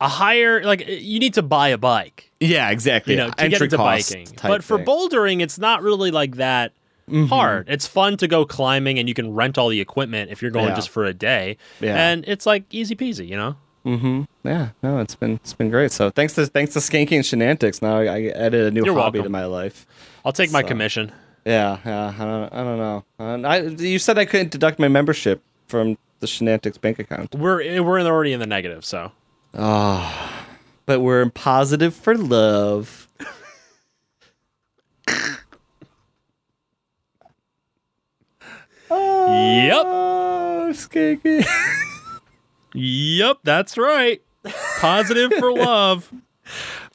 a higher, like you need to buy a bike. Yeah, exactly. You know, to Entry get into biking. But for thing. bouldering, it's not really like that mm-hmm. hard. It's fun to go climbing, and you can rent all the equipment if you're going yeah. just for a day. Yeah. And it's like easy peasy, you know? Mm-hmm. Yeah, no, it's been it's been great. So thanks to thanks to Skanky and Shenanigans, now I, I added a new You're hobby welcome. to my life. I'll take so, my commission. Yeah, yeah. I don't, I don't know. I, you said I couldn't deduct my membership from the Shenanigans bank account. We're we're already in the negative, so. Oh, but we're in positive for love. Oh, yep, Skanky. Yep, that's right. Positive for love.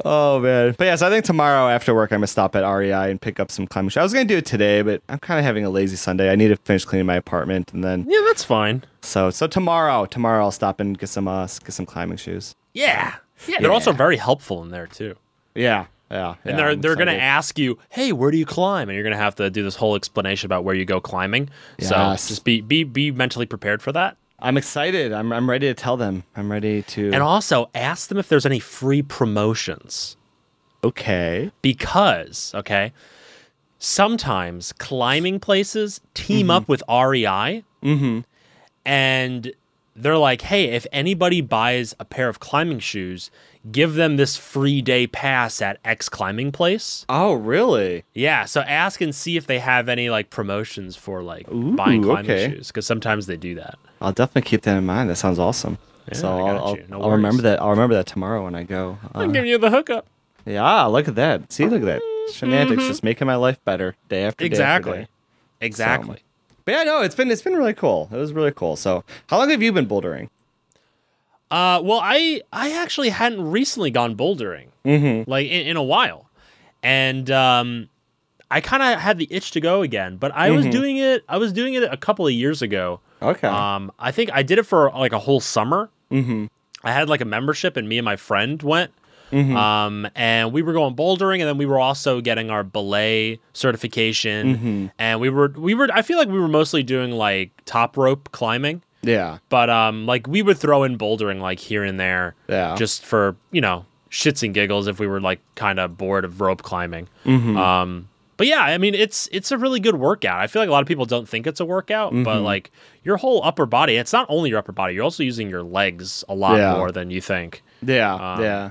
Oh, man. But yeah, so I think tomorrow after work, I'm going to stop at R E I and pick up some climbing shoes. I was going to do it today, but I'm kind of having a lazy Sunday. I need to finish cleaning my apartment, and then... Yeah, that's fine. So so tomorrow, tomorrow I'll stop and get some uh, get some climbing shoes. Yeah. Yeah, they're yeah. also very helpful in there, too. Yeah, yeah. And yeah, they're, they're going to ask you, hey, where do you climb? And you're going to have to do this whole explanation about where you go climbing. Yes. So just be, be, be mentally prepared for that. I'm excited. I'm I'm ready to tell them. I'm ready to... And also, ask them if there's any free promotions. Okay. Because, okay, sometimes climbing places team mm-hmm. up with R E I mm-hmm. and they're like, hey, if anybody buys a pair of climbing shoes, give them this free day pass at X climbing place. Oh, really? Yeah. So ask and see if they have any like promotions for like Ooh, buying climbing okay. shoes, because sometimes they do that. I'll definitely keep that in mind. That sounds awesome. Yeah, so I'll, I'll, no I'll remember that. I'll remember that tomorrow when I go. Uh, I'm giving you the hookup. Yeah. Look at that. See, look at that. Shenanigans mm-hmm. just making my life better day after exactly. day. After day. Exactly. Exactly. So, but yeah, no, it's been it's been really cool. It was really cool. So, how long have you been bouldering? Uh, well, I I actually hadn't recently gone bouldering, mm-hmm. like in, in a while, and um, I kind of had the itch to go again. But I mm-hmm. was doing it. I was doing it a couple of years ago. Okay. Um, I think I did it for like a whole summer. Mm-hmm. I had like a membership, and me and my friend went. Mm-hmm. Um, and we were going bouldering, and then we were also getting our belay certification, mm-hmm. and we were, we were, I feel like we were mostly doing like top rope climbing. Yeah. But, um, like we would throw in bouldering like here and there. Yeah. Just for, you know, shits and giggles if we were like kind of bored of rope climbing. Mm-hmm. Um, but yeah, I mean, it's, it's a really good workout. I feel like a lot of people don't think it's a workout, mm-hmm. but like your whole upper body, it's not only your upper body, you're also using your legs a lot yeah. more than you think. Yeah. Um, yeah.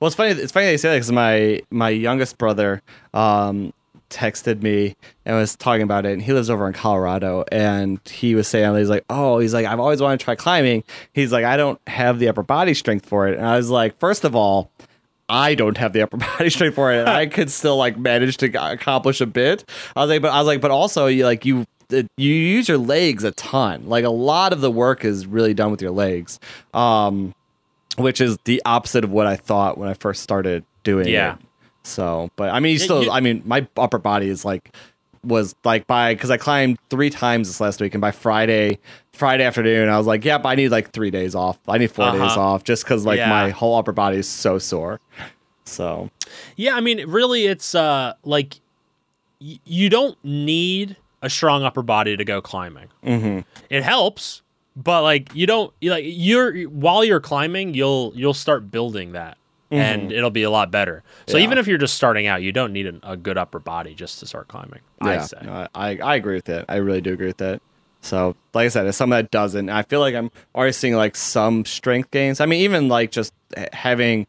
Well, it's funny. It's funny they say that because my my youngest brother um, texted me and was talking about it. And he lives over in Colorado, and he was saying, he's like, "Oh, he's like, I've always wanted to try climbing." He's like, "I don't have the upper body strength for it." And I was like, "First of all, I don't have the upper body strength for it, and I could still like manage to accomplish a bit." I was like, "But I was like, but also you like you." It, you use your legs a ton. Like a lot of the work is really done with your legs. Um, Which is the opposite of what I thought when I first started doing yeah. it. So, but I mean, you still, it, you, I mean, my upper body is like, was like by, because I climbed three times this last week, and by Friday, Friday afternoon, I was like, yep, I need like three days off. I need four uh-huh. days off just because like yeah. my whole upper body is so sore. So, yeah, I mean, really, it's uh, like y- you don't need a strong upper body to go climbing. Mm-hmm. It helps. But like you don't you like you're while you're climbing, you'll you'll start building that, mm-hmm. and it'll be a lot better. So yeah. even if you're just starting out, you don't need an, a good upper body just to start climbing. Yeah. I say no, I I agree with that. I really do agree with that. So like I said, it's something that doesn't. I feel like I'm already seeing like some strength gains. I mean, even like just having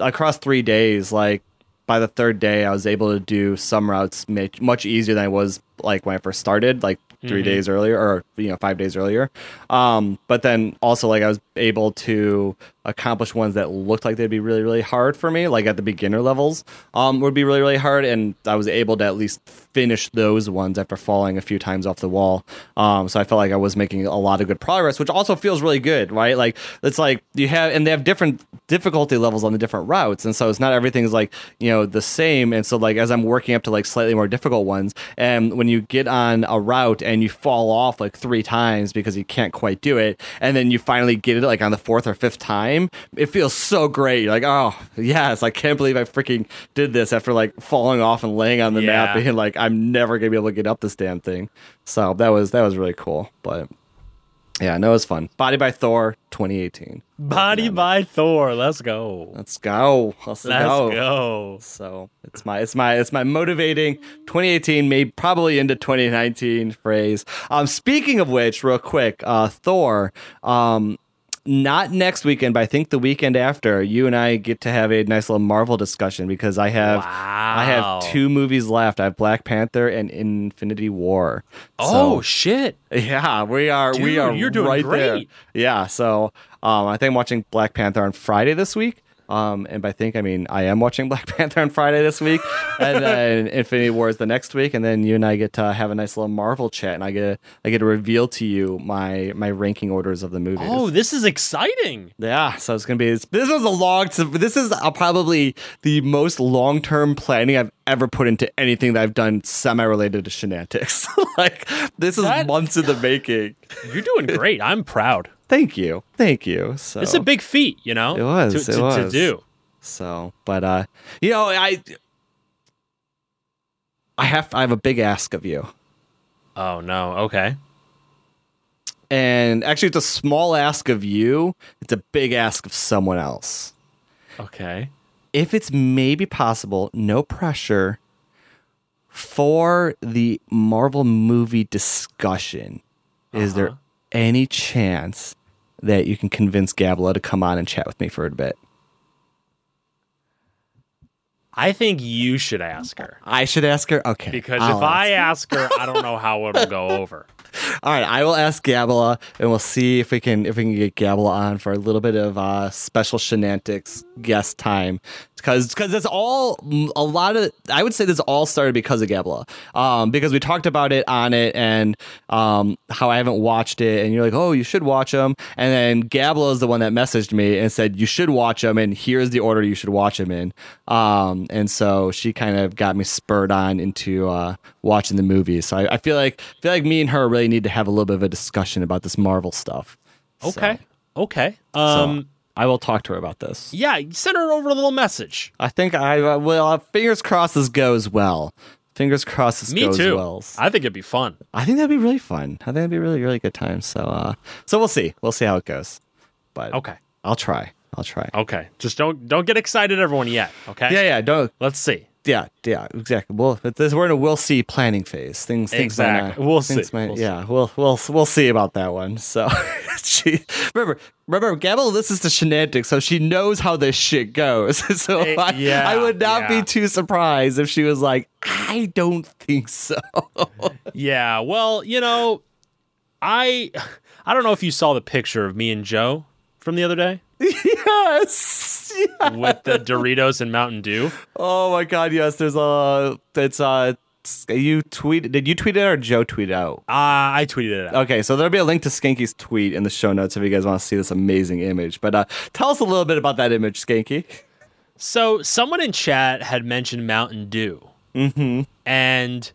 across three days, like by the third day, I was able to do some routes much easier than I was like when I first started. Like. Three mm-hmm. days earlier, or you know, five days earlier. Um, but then also, like, I was able to accomplish ones that looked like they'd be really, really hard for me. Like at the beginner levels, um, would be really, really hard, and I was able to at least finish those ones after falling a few times off the wall. Um, so I felt like I was making a lot of good progress, which also feels really good, right? Like it's like you have, and they have different difficulty levels on the different routes, and so it's not everything's like you know the same. And so like as I'm working up to like slightly more difficult ones, and when you get on a route. And you fall off like three times because you can't quite do it. And then you finally get it like on the fourth or fifth time. It feels so great. You're like, oh, yes, I can't believe I freaking did this after like falling off and laying on the yeah. mat being like, I'm never going to be able to get up this damn thing. So that was that was really cool. But yeah, no, it was fun. Body by Thor twenty eighteen. Body by Thor. Let's go. Let's go. Let's, Let's go. go. So it's my it's my it's my motivating twenty eighteen, maybe probably into twenty nineteen phrase. Um, speaking of which, real quick, uh, Thor. Um, not next weekend, but I think the weekend after, you and I get to have a nice little Marvel discussion because I have wow. I have two movies left. I have Black Panther and Infinity War. Oh so, shit. Yeah, we are Dude, we are you're doing right great. There. Yeah, so um, I think I'm watching Black Panther on Friday this week. Um, and by think I mean I am watching Black Panther on Friday this week, and then Infinity War is the next week, and then you and I get to have a nice little Marvel chat, and I get a, I get to reveal to you my my ranking orders of the movies. Oh, this is exciting! Yeah, so it's gonna be this was a long. This is a, probably the most long term planning I've ever put into anything that I've done semi related to Shenanigans. Like this is that, months in the making. You're doing great. I'm proud. Thank you. Thank you. So it's a big feat, you know, it was, to, to, it was. to do. So, but, uh, you know, I, I have, I have a big ask of you. Oh no. Okay. And actually it's a small ask of you. It's a big ask of someone else. Okay. If it's maybe possible, no pressure. for the Marvel movie discussion, uh-huh. is there any chance that you can convince Gabala to come on and chat with me for a bit? I think you should ask her. I should ask her? Okay. Because I'll if ask. I ask her, I don't know how it'll go over. All right, I will ask Gabala, and we'll see if we can if we can get Gabala on for a little bit of uh, special Shenanigans guest time, because because that's all a lot of. I would say this all started because of Gabala, um, because we talked about it on it and um, how I haven't watched it, and you're like, oh, you should watch them, and then Gabala is the one that messaged me and said you should watch them, and here's the order you should watch them in, um, and so she kind of got me spurred on into uh, watching the movie. So I, I feel like I feel like me and her really need to have a little bit of a discussion about this Marvel stuff. Okay. So, okay. Um, so I will talk to her about this. Yeah, send her over a little message. I think I uh, will. Fingers crossed this goes well. Fingers crossed this Me goes too. well. I think it'd be fun. I think that'd be really fun. I think it'd be really, really good time. So, uh, so we'll see. We'll see how it goes. But okay, I'll try. I'll try. Okay. Just don't don't get excited, everyone, yet. Okay. Yeah. Yeah. Don't. Let's see. Yeah, yeah, exactly. Well, this, we're in a we'll see planning phase. Things, things exactly. Might not, we'll things see. Might, we'll yeah, see. we'll we'll we'll see about that one. So, she, remember, remember, Gabala listens to Shenanigans, so she knows how this shit goes. So it, I, yeah, I would not yeah. be too surprised if she was like, "I don't think so." Yeah, well, you know, I I don't know if you saw the picture of me and Joe from the other day. Yes, yes. With the Doritos and Mountain Dew. Oh my God! Yes, there's a. It's uh you tweet. Did you tweet it or Joe tweet it out? Uh, I tweeted it out. Okay, so there'll be a link to Skanky's tweet in the show notes if you guys want to see this amazing image. But uh, tell us a little bit about that image, Skanky. So someone in chat had mentioned Mountain Dew, mm-hmm. and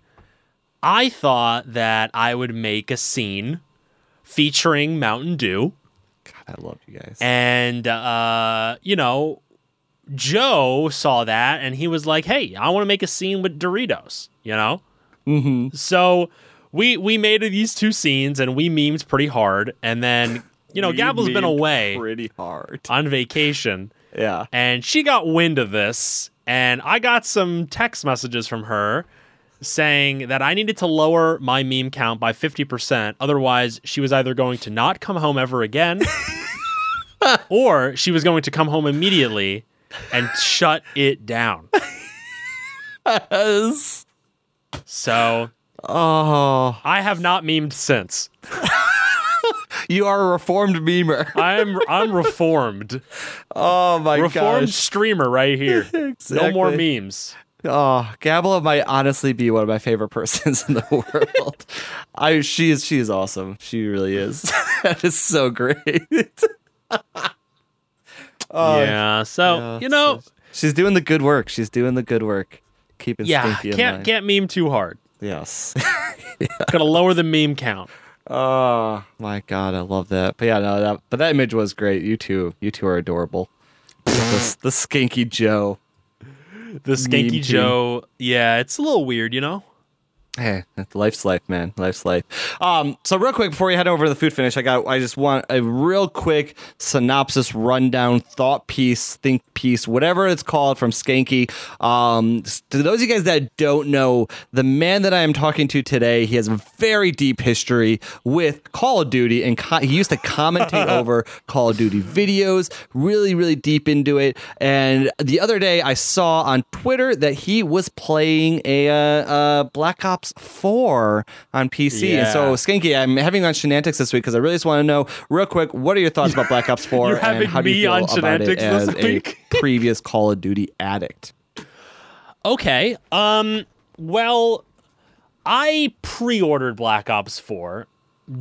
I thought that I would make a scene featuring Mountain Dew. I love you guys. And, uh, you know, Joe saw that and he was like, hey, I want to make a scene with Doritos, you know? Mm-hmm. So we we made these two scenes and we memed pretty hard. And then, you know, Gable's been away pretty hard on vacation. Yeah. And she got wind of this. And I got some text messages from her saying that I needed to lower my meme count by fifty percent. Otherwise, she was either going to not come home ever again or she was going to come home immediately and shut it down. Yes. So, oh, I have not memed since. You are a reformed memer. I'm I'm reformed. Oh, my god. Reformed gosh. Streamer right here. Exactly. No more memes. Oh, Gabala might honestly be one of my favorite persons in the world. I she is she is awesome. She really is. That is so great. Oh, yeah. So yeah, you know, so she's doing the good work. She's doing the good work. Keeping yeah. Stinky can't in can't meme too hard. Yes. Yeah. Gonna lower the meme count. Oh my god, I love that. But yeah, no, that but that image was great. You two, you two are adorable. the, the Skanky Joe. The Skanky Joe, yeah, it's a little weird, you know? Hey, life's life, man. Life's life. Um, so real quick, before we head over to the food finish, I got, I just want a real quick synopsis, rundown, thought piece, think piece, whatever it's called, from Skanky. Um, to those of you guys that don't know, the man that I am talking to today, he has a very deep history with Call of Duty, and co- he used to commentate over Call of Duty videos, really, really deep into it. And the other day, I saw on Twitter that he was playing a uh, Black Ops four on P C. Yeah. And so, Skanky, I'm having on Shenanigans this week because I really just want to know, real quick, what are your thoughts about Black Ops four and how do you feel about it as a previous Call of Duty addict? Okay. Um, well, I pre-ordered Black Ops four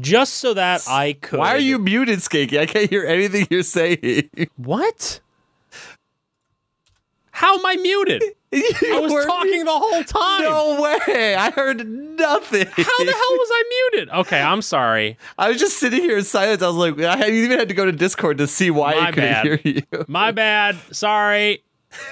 just so that I could... Why are you muted, Skanky? I can't hear anything you're saying. What? How am I muted? You I was talking me? the whole time. No way. I heard nothing. How the hell was I muted? Okay, I'm sorry. I was just sitting here in silence. I was like, I even had to go to Discord to see why My I bad. couldn't hear you. My bad. Sorry.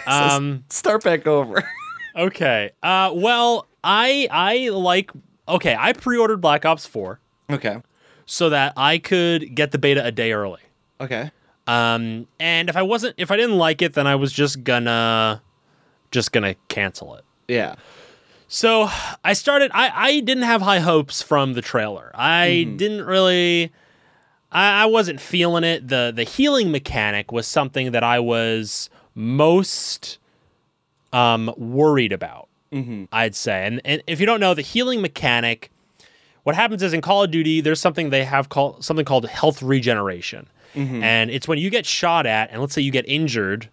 So um, start back over. Okay. Uh, well, I I like... Okay, I pre-ordered Black Ops four. Okay. So that I could get the beta a day early. Okay. Um, and if I wasn't... If I didn't like it, then I was just gonna... just gonna cancel it. Yeah. So I started, I, I didn't have high hopes from the trailer. I mm. didn't really, I, I wasn't feeling it. The, the healing mechanic was something that I was most um, worried about, mm-hmm. I'd say. And, and if you don't know, the healing mechanic, what happens is in Call of Duty, there's something they have called, something called health regeneration. Mm-hmm. And it's when you get shot at, and let's say you get injured,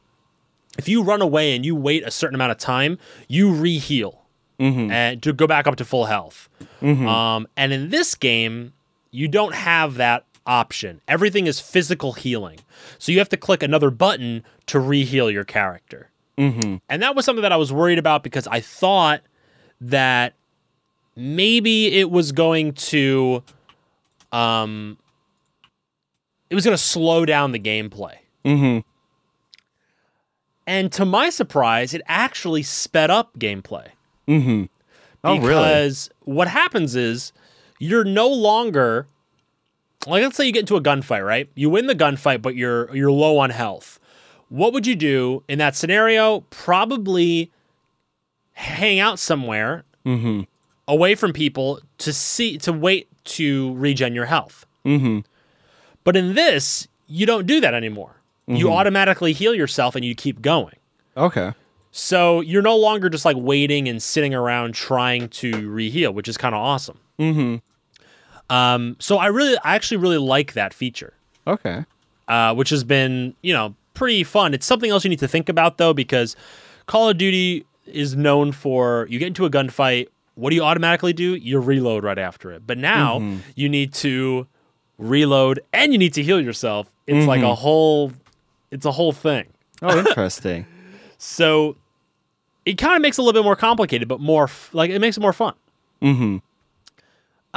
if you run away and you wait a certain amount of time, you re-heal. Mm-hmm. And to go back up to full health. Mm-hmm. Um, and in this game, you don't have that option. Everything is physical healing. So you have to click another button to re-heal your character. Mm-hmm. And that was something that I was worried about because I thought that maybe it was going to, um, it was going to slow down the gameplay. Mm-hmm. And to my surprise, it actually sped up gameplay. Mm-hmm. Oh, because really? What happens is you're no longer, like, let's say you get into a gunfight, right? You win the gunfight, but you're you're low on health. What would you do in that scenario? Probably hang out somewhere, mm-hmm. away from people to see to wait to regen your health. Mm-hmm. But in this, you don't do that anymore. Mm-hmm. You automatically heal yourself and you keep going. Okay. So you're no longer just like waiting and sitting around trying to re-heal, which is kind of awesome. Mm-hmm. Um, so I really, I actually really like that feature. Okay. Uh, which has been, you know, pretty fun. It's something else you need to think about though, because Call of Duty is known for, you get into a gunfight, what do you automatically do? You reload right after it. But now mm-hmm. you need to reload and you need to heal yourself. It's mm-hmm. like a whole, it's a whole thing. Oh, interesting. So it kind of makes it a little bit more complicated, but more f- like it makes it more fun. Mm-hmm.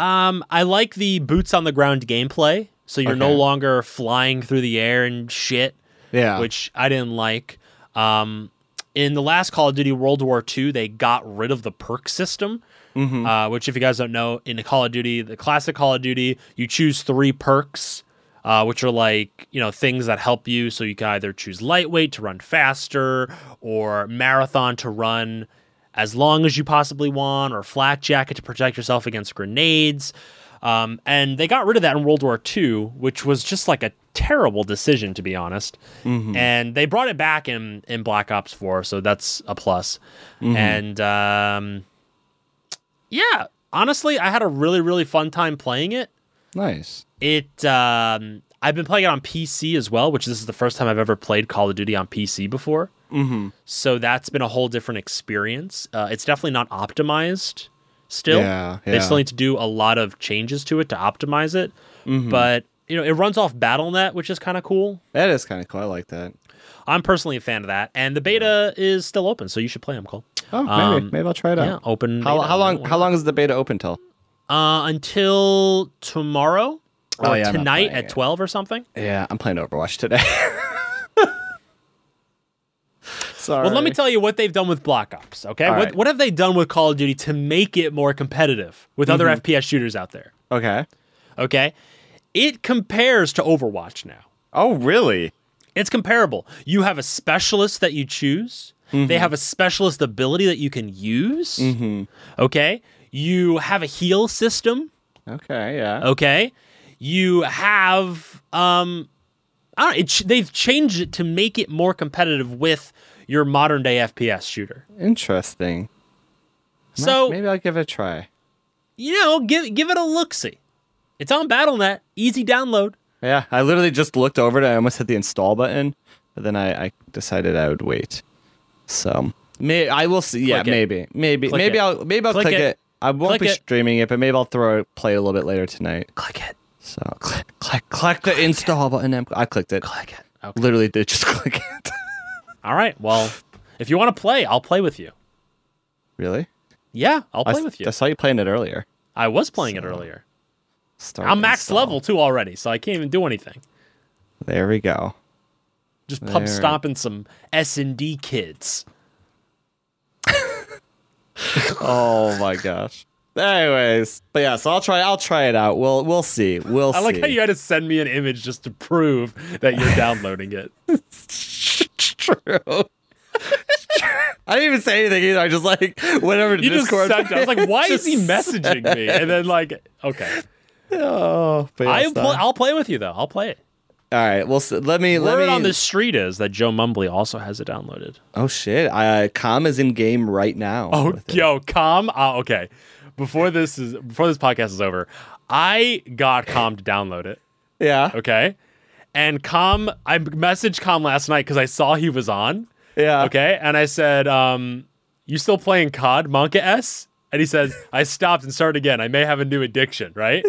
Um, I like the boots on the ground gameplay, so you're okay. no longer flying through the air and shit. Yeah, which I didn't like. Um, in the last Call of Duty World War Two, they got rid of the perk system, mm-hmm. uh, which if you guys don't know, in the Call of Duty, the classic Call of Duty, you choose three perks. Uh, which are like, you know, things that help you. So you can either choose lightweight to run faster or marathon to run as long as you possibly want or flat jacket to protect yourself against grenades. Um, and they got rid of that in World War Two, which was just like a terrible decision, to be honest. Mm-hmm. And they brought it back in, in Black Ops four. So that's a plus. Mm-hmm. And um, yeah, honestly, I had a really, really fun time playing it. Nice. It, um, I've been playing it on P C as well, which this is the first time I've ever played Call of Duty on P C before. Mm-hmm. So that's been a whole different experience. Uh, it's definitely not optimized still. Yeah, yeah. They still need to do a lot of changes to it to optimize it. Mm-hmm. But, you know, it runs off Battle dot net, which is kind of cool. That is kind of cool. I like that. I'm personally a fan of that. And the beta yeah. is still open, so you should play them, Cole. Oh, um, maybe. Maybe I'll try it out. Yeah, open. How, how long, how long is the beta open till? Uh, until tomorrow or oh, yeah, tonight at twelve it. Or something. Yeah, I'm playing Overwatch today. Sorry. Well, let me tell you what they've done with Black Ops, okay? What, right. what have they done with Call of Duty to make it more competitive with mm-hmm. other F P S shooters out there? Okay. Okay? It compares to Overwatch now. Oh, really? It's comparable. You have a specialist that you choose. Mm-hmm. They have a specialist ability that you can use. Mm-hmm. Okay? You have a heal system. Okay, yeah. Okay. You have, um, I don't know, it ch- they've changed it to make it more competitive with your modern day F P S shooter. Interesting. So maybe I'll give it a try. You know, give give it a look-see. It's on Battle dot net. Easy download. Yeah, I literally just looked over it. I almost hit the install button, but then I, I decided I would wait. So may I will see. Yeah, maybe, maybe, click maybe it. I'll maybe I'll click, click it. it. I won't click be it. streaming it, but maybe I'll throw it, play a little bit later tonight. Click it. So click, click, click, click the install it. button. I clicked it. Click it. Okay. Literally did just click it. All right. Well, if you want to play, I'll play with you. Really? Yeah, I'll play I, with you. I saw you playing it earlier. I was playing so, it earlier. I'm max install. level two already, so I can't even do anything. There we go. Just pump stomping some S and D kids. Oh my gosh. Anyways, but yeah, so I'll try I'll try it out. We'll we'll see. We'll see. I like see. how you had to send me an image just to prove that you're downloading it. It's true. I didn't even say anything either. I just like went over to you Discord. Just sent, I was like, why is he messaging me? And then like, okay. Oh, but yeah, I pl- I'll play with you though. I'll play it. All right. Well, so let me. Word let me... on the street is that Joe Mumbly also has it downloaded. Oh shit! I, uh, Com is in game right now. Oh, yo, Com. Uh, okay. Before this is before this podcast is over, I got Com to download it. Yeah. Okay. And Com, I messaged Com last night because I saw he was on. Yeah. Okay. And I said, um, "You still playing C O D, Monka S?" And he says, "I stopped and started again. I may have a new addiction." Right?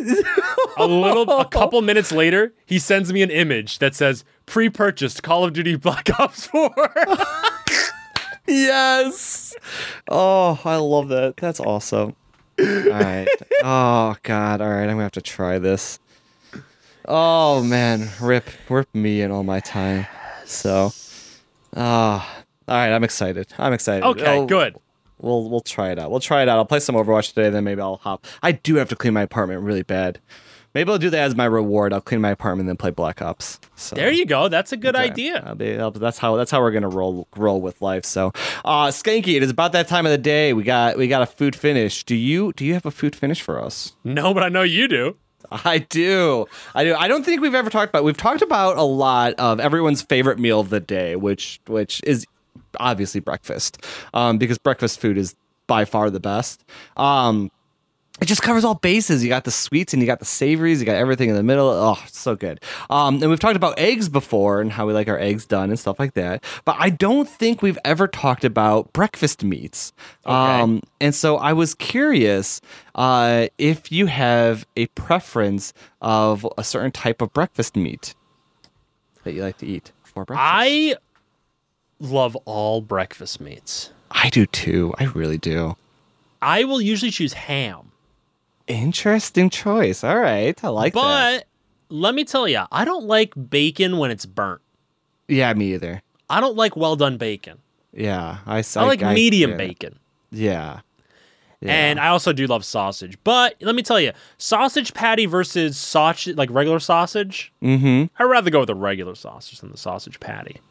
a little, a couple minutes later, he sends me an image that says "pre-purchased Call of Duty Black Ops four." Yes. Oh, I love that. That's awesome. All right. Oh God. All right. I'm gonna have to try this. Oh man, rip, rip me and all my time. So, ah, uh, all right. I'm excited. I'm excited. Okay, oh, good. We'll we'll try it out. We'll try it out. I'll play some Overwatch today, then maybe I'll hop. I do have to clean my apartment really bad. Maybe I'll do that as my reward. I'll clean my apartment and then play Black Ops. So, there you go. That's a good okay. idea. I'll be, I'll, that's how that's how we're gonna roll roll with life. So, uh, Skanky, it is about that time of the day. We got we got a food finish. Do you do you have a food finish for us? No, but I know you do. I do. I do. I don't think we've ever talked about. We've talked about a lot of everyone's favorite meal of the day, which which is obviously breakfast, um, because breakfast food is by far the best. Um, it just covers all bases. You got the sweets and you got the savories. You got everything in the middle. Oh, it's so good. Um, and we've talked about eggs before and how we like our eggs done and stuff like that. But I don't think we've ever talked about breakfast meats. Okay. Um, and so I was curious uh, if you have a preference of a certain type of breakfast meat that you like to eat for breakfast. I love all breakfast meats. I do too. I really do. I will usually choose ham. Interesting choice. All right. I like but, that. But let me tell you, I don't like bacon when it's burnt. Yeah, me either. I don't like well-done bacon. Yeah. I, I, I like I, medium yeah. bacon. Yeah. yeah. And I also do love sausage. But let me tell you, sausage patty versus sausage, like regular sausage, mm-hmm. I'd rather go with a regular sausage than the sausage patty.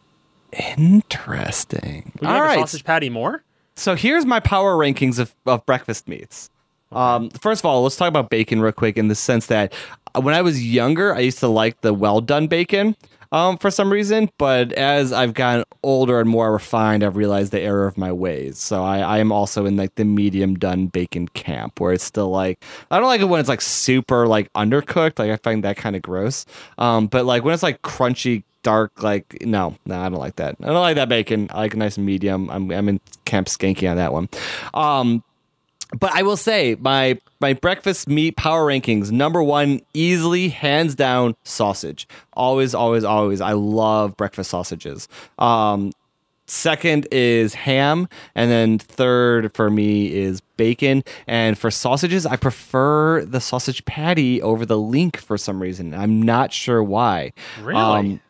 Interesting. Would you All like right. a sausage patty more? So here's my power rankings of, of breakfast meats. Um, first of all, let's talk about bacon real quick in the sense that when I was younger, I used to like the well-done bacon um, for some reason. But as I've gotten older and more refined, I've realized the error of my ways. So I, I am also in like the medium-done bacon camp where it's still like, I don't like it when it's like super like undercooked. Like I find that kind of gross. Um, but like when it's like crunchy, dark, like no, no, I don't like that. I don't like that bacon. I like a nice medium. I'm, I'm in camp Skanky on that one. Um, But I will say, my my breakfast meat power rankings, number one, easily, hands down, sausage. Always, always, always. I love breakfast sausages. Um, second is ham. And then third for me is bacon. And for sausages, I prefer the sausage patty over the link for some reason. I'm not sure why. Really? Um,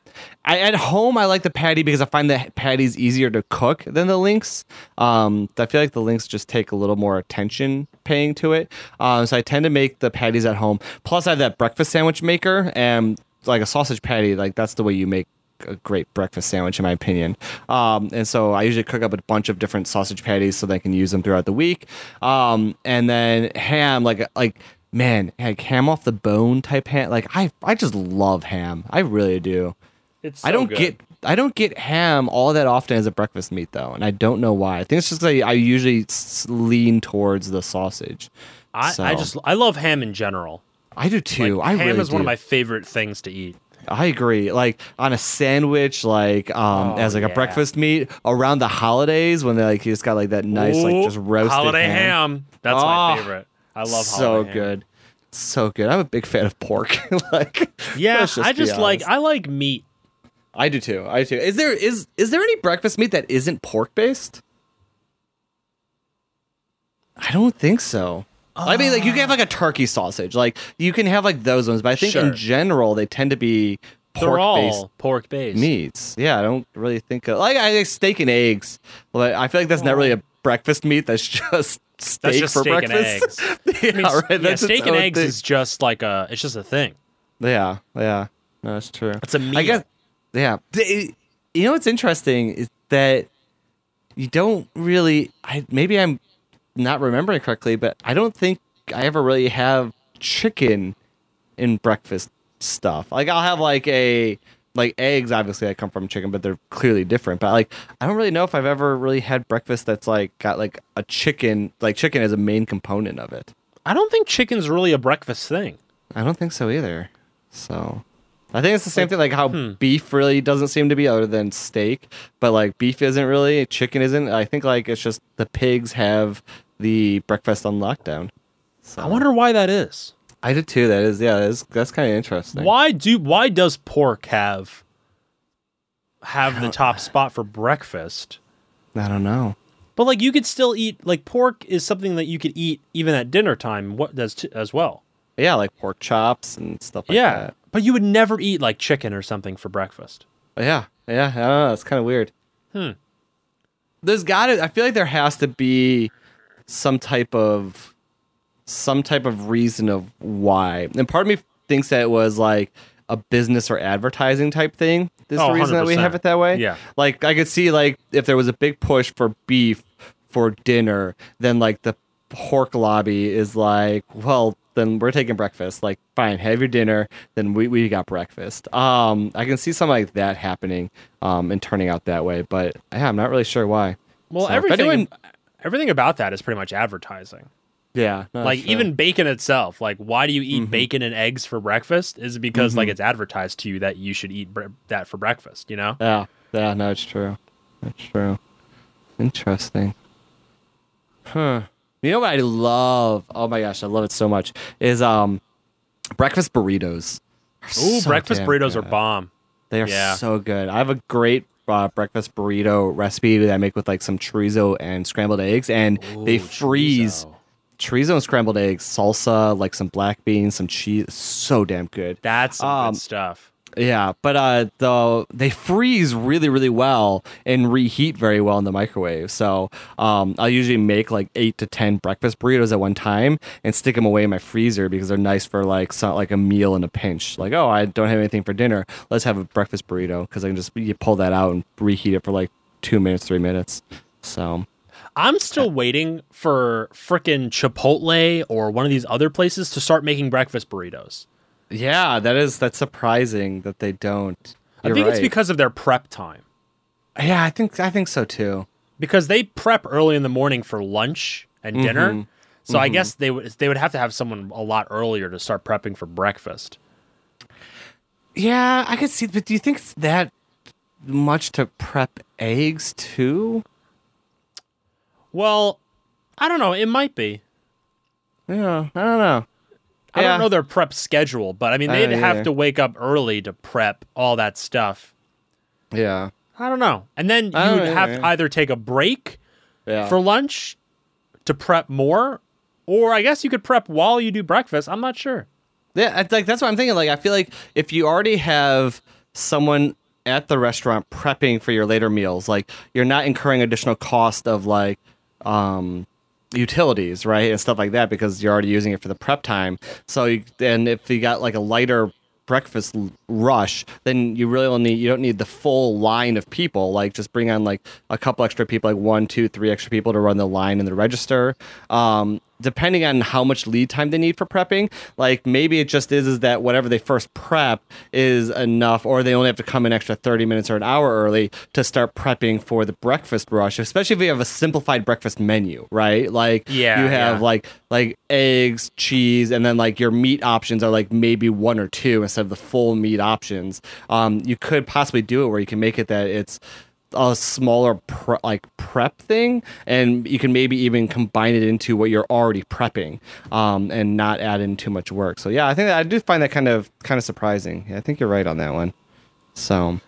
I, at home, I like the patty because I find the patty's easier to cook than the links. Um, I feel like the links just take a little more attention paying to it. Um, so I tend to make the patties at home. Plus, I have that breakfast sandwich maker and like a sausage patty. Like that's the way you make a great breakfast sandwich, in my opinion. Um, and so I usually cook up a bunch of different sausage patties so that I can use them throughout the week. Um, and then ham, like like. Man, like ham off the bone type ham. Like I, I just love ham. I really do. It's so I don't good. get I don't get ham all that often as a breakfast meat though, and I don't know why. I think it's just like I usually lean towards the sausage. I, so. I just I love ham in general. I do too. Like, I ham really is do. one of my favorite things to eat. I agree. Like on a sandwich, like um, oh, as like yeah. a breakfast meat around the holidays when they like you just got like that nice Ooh, like just roasted holiday ham. ham. That's oh. my favorite. I love so good, ham. so good. I'm a big fan of pork. like, yeah, just I just like I like meat. I do too. I do. Is there is is there any breakfast meat that isn't pork based? I don't think so. Uh, I mean, like you can have like a turkey sausage, like you can have like those ones, but I think sure. in general they tend to be pork based. Pork based meats. Yeah, I don't really think of, like I think steak and eggs, but I feel like that's oh. not really a breakfast meat. That's just. Steak that's just for steak breakfast. And eggs. yeah, I mean, right? yeah, steak and eggs thing. is just like a. It's just a thing. Yeah, yeah, no, that's true. It's a meal. I guess. Yeah, you know what's interesting is that you don't really, I maybe I'm not remembering correctly, but I don't think I ever really have chicken in breakfast stuff. Like I'll have like a, like eggs, obviously I come from chicken, but they're clearly different. But like, I don't really know if I've ever really had breakfast that's like got like a chicken, like chicken as a main component of it. I don't think chicken's really a breakfast thing. I don't think so either. So I think it's the same like, thing, like how hmm. beef really doesn't seem to be other than steak, but like beef isn't really, chicken isn't. I think like it's just the pigs have the breakfast on lockdown. So I wonder why that is. I did too. That is, yeah, that is, that's kind of interesting. Why do why does pork have have the top spot for breakfast? I don't know. But like you could still eat, like pork is something that you could eat even at dinner time. What does as well? Yeah, like pork chops and stuff like yeah, that. Yeah, but you would never eat like chicken or something for breakfast. Yeah, yeah, I don't know. It's kind of weird. Hmm. There's got to, I feel like there has to be some type of some type of reason of why. And part of me thinks that it was like a business or advertising type thing. This is the reason one hundred percent that we have it that way. Yeah. Like I could see like if there was a big push for beef for dinner, then like the pork lobby is like, well, then we're taking breakfast. Like, fine, have your dinner, then we, we got breakfast. Um, I can see something like that happening um, and turning out that way, but yeah, I'm not really sure why. Well, so, everything anyone... everything about that is pretty much advertising. Yeah. Like, true. Even bacon itself. Like, why do you eat mm-hmm. bacon and eggs for breakfast? Is it because, mm-hmm. like, it's advertised to you that you should eat bre- that for breakfast, you know? Yeah. Yeah, no, it's true. That's true. Interesting. Huh. You know what I love? Oh my gosh, I love it so much. Is um, breakfast burritos. Ooh, so breakfast burritos good. Are bomb. They are yeah. so good. I have a great uh, breakfast burrito recipe that I make with like some chorizo and scrambled eggs, and Ooh, they freeze chorizo. chorizo and scrambled eggs, salsa, like some black beans, some cheese. So damn good. That's some um, good stuff. Yeah, but uh, the, they freeze really, really well and reheat very well in the microwave. So um, I'll usually make like eight to ten breakfast burritos at one time and stick them away in my freezer because they're nice for like so, like a meal in a pinch. Like, oh, I don't have anything for dinner. Let's have a breakfast burrito because I can just you pull that out and reheat it for like two minutes, three minutes. So I'm still waiting for frickin' Chipotle or one of these other places to start making breakfast burritos. Yeah, that is that's surprising that they don't. You're I think right. it's because of their prep time. Yeah, I think I think so too. Because they prep early in the morning for lunch and mm-hmm. dinner, so mm-hmm. I guess they would they would have to have someone a lot earlier to start prepping for breakfast. Yeah, I could see. But do you think it's that much to prep eggs too? Well, I don't know. It might be. Yeah, I don't know. I yeah. don't know their prep schedule, but I mean, they'd uh, yeah. have to wake up early to prep all that stuff. Yeah. I don't know. And then you'd have yeah. to either take a break yeah. for lunch to prep more, or I guess you could prep while you do breakfast. I'm not sure. Yeah, like that's what I'm thinking. Like, I feel like if you already have someone at the restaurant prepping for your later meals, like you're not incurring additional cost of like, um, utilities, right, and stuff like that because you're already using it for the prep time. So, you, and if you got like a lighter breakfast l- rush, then you really only you don't need the full line of people. Like, just bring on like a couple extra people, like one, two, three extra people to run the line and the register. Um, depending on how much lead time they need for prepping, like maybe it just is is that whatever they first prep is enough, or they only have to come an extra thirty minutes or an hour early to start prepping for the breakfast rush. Especially if you have a simplified breakfast menu, right? Like yeah, you have yeah. like like eggs, cheese, and then like your meat options are like maybe one or two instead of the full meat options. Um, you could possibly do it where you can make it that it's a smaller pre- like prep thing, and you can maybe even combine it into what you're already prepping, um, and not add in too much work. So yeah, I think that, I do find that kind of kind of surprising. Yeah, I think you're right on that one. So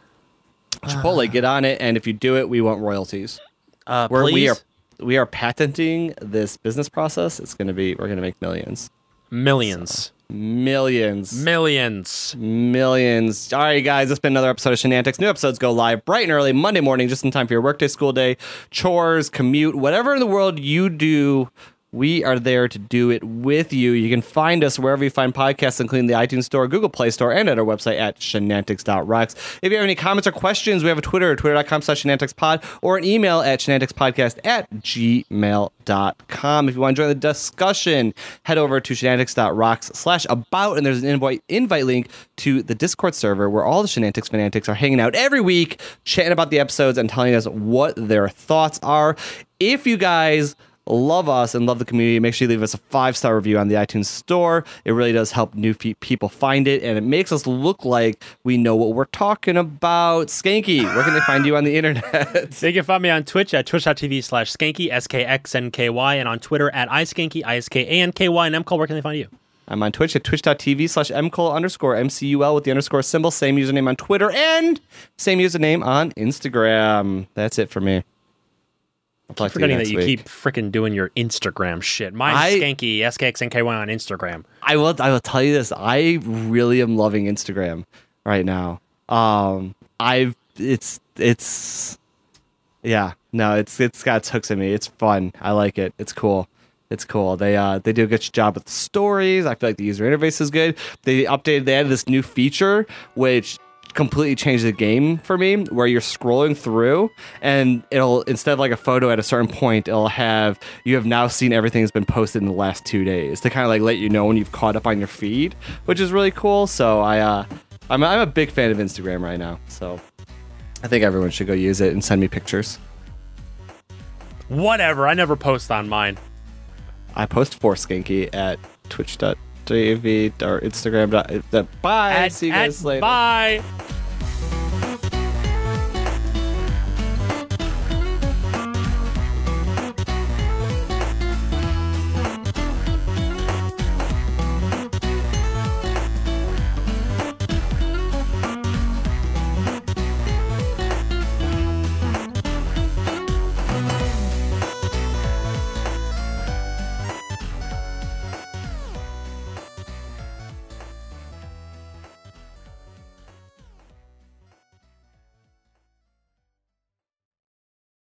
Chipotle, uh, get on it, and if you do it, we want royalties. Uh, Where please? we are we are patenting this business process. It's gonna be we're gonna make millions, millions. So. Millions. Millions. Millions. All right, guys, it's been another episode of Shenanigans. New episodes go live bright and early Monday morning, just in time for your workday, school day, chores, commute, whatever in the world you do We are there to do it with you. You can find us wherever you find podcasts, including the iTunes Store, Google Play Store, and at our website at shenantics dot rocks. If you have any comments or questions, we have a Twitter, twitter dot com slash shenanticspod, or an email at shenanticspodcast at gmail dot com. If you want to join the discussion, head over to shenantics dot rocks slash about, and there's an invite, invite link to the Discord server where all the Shenantics fanatics are hanging out every week, chatting about the episodes and telling us what their thoughts are. If you guys love us and love the community, make sure you leave us a five-star review on the iTunes Store. It really does help new pe- people find it, and it makes us look like we know what we're talking about. Skanky, where can they find you on the internet? They can find me on Twitch at twitch dot t v slash skanky, S K X N K Y, and on Twitter at iskanky, I S K A N K Y, and M. Cole, where can they find you? I'm on Twitch at twitch dot t v slash m cole underscore m c u l with the underscore symbol, same username on Twitter, and same username on Instagram. That's it for me. I'm forgetting that you week. keep freaking doing your Instagram shit. Mine's Skanky, S K X N K Y on Instagram. I will I will tell you this. I really am loving Instagram right now. Um, I've it's it's yeah, no, it's it's got its hooks in me. It's fun. I like it. It's cool. It's cool. They uh they do a good job with the stories. I feel like the user interface is good. They updated they added this new feature which completely changed the game for me, where you're scrolling through and it'll, instead of like a photo at a certain point, it'll have, you have now seen everything that's been posted in the last two days to kind of like let you know when you've caught up on your feed, which is really cool. So I, uh, I'm, I'm a big fan of Instagram right now. So I think everyone should go use it and send me pictures. Whatever. I never post on mine. I post for Skanky at twitch dot t v or Instagram dot bye. At, See you guys later. Bye.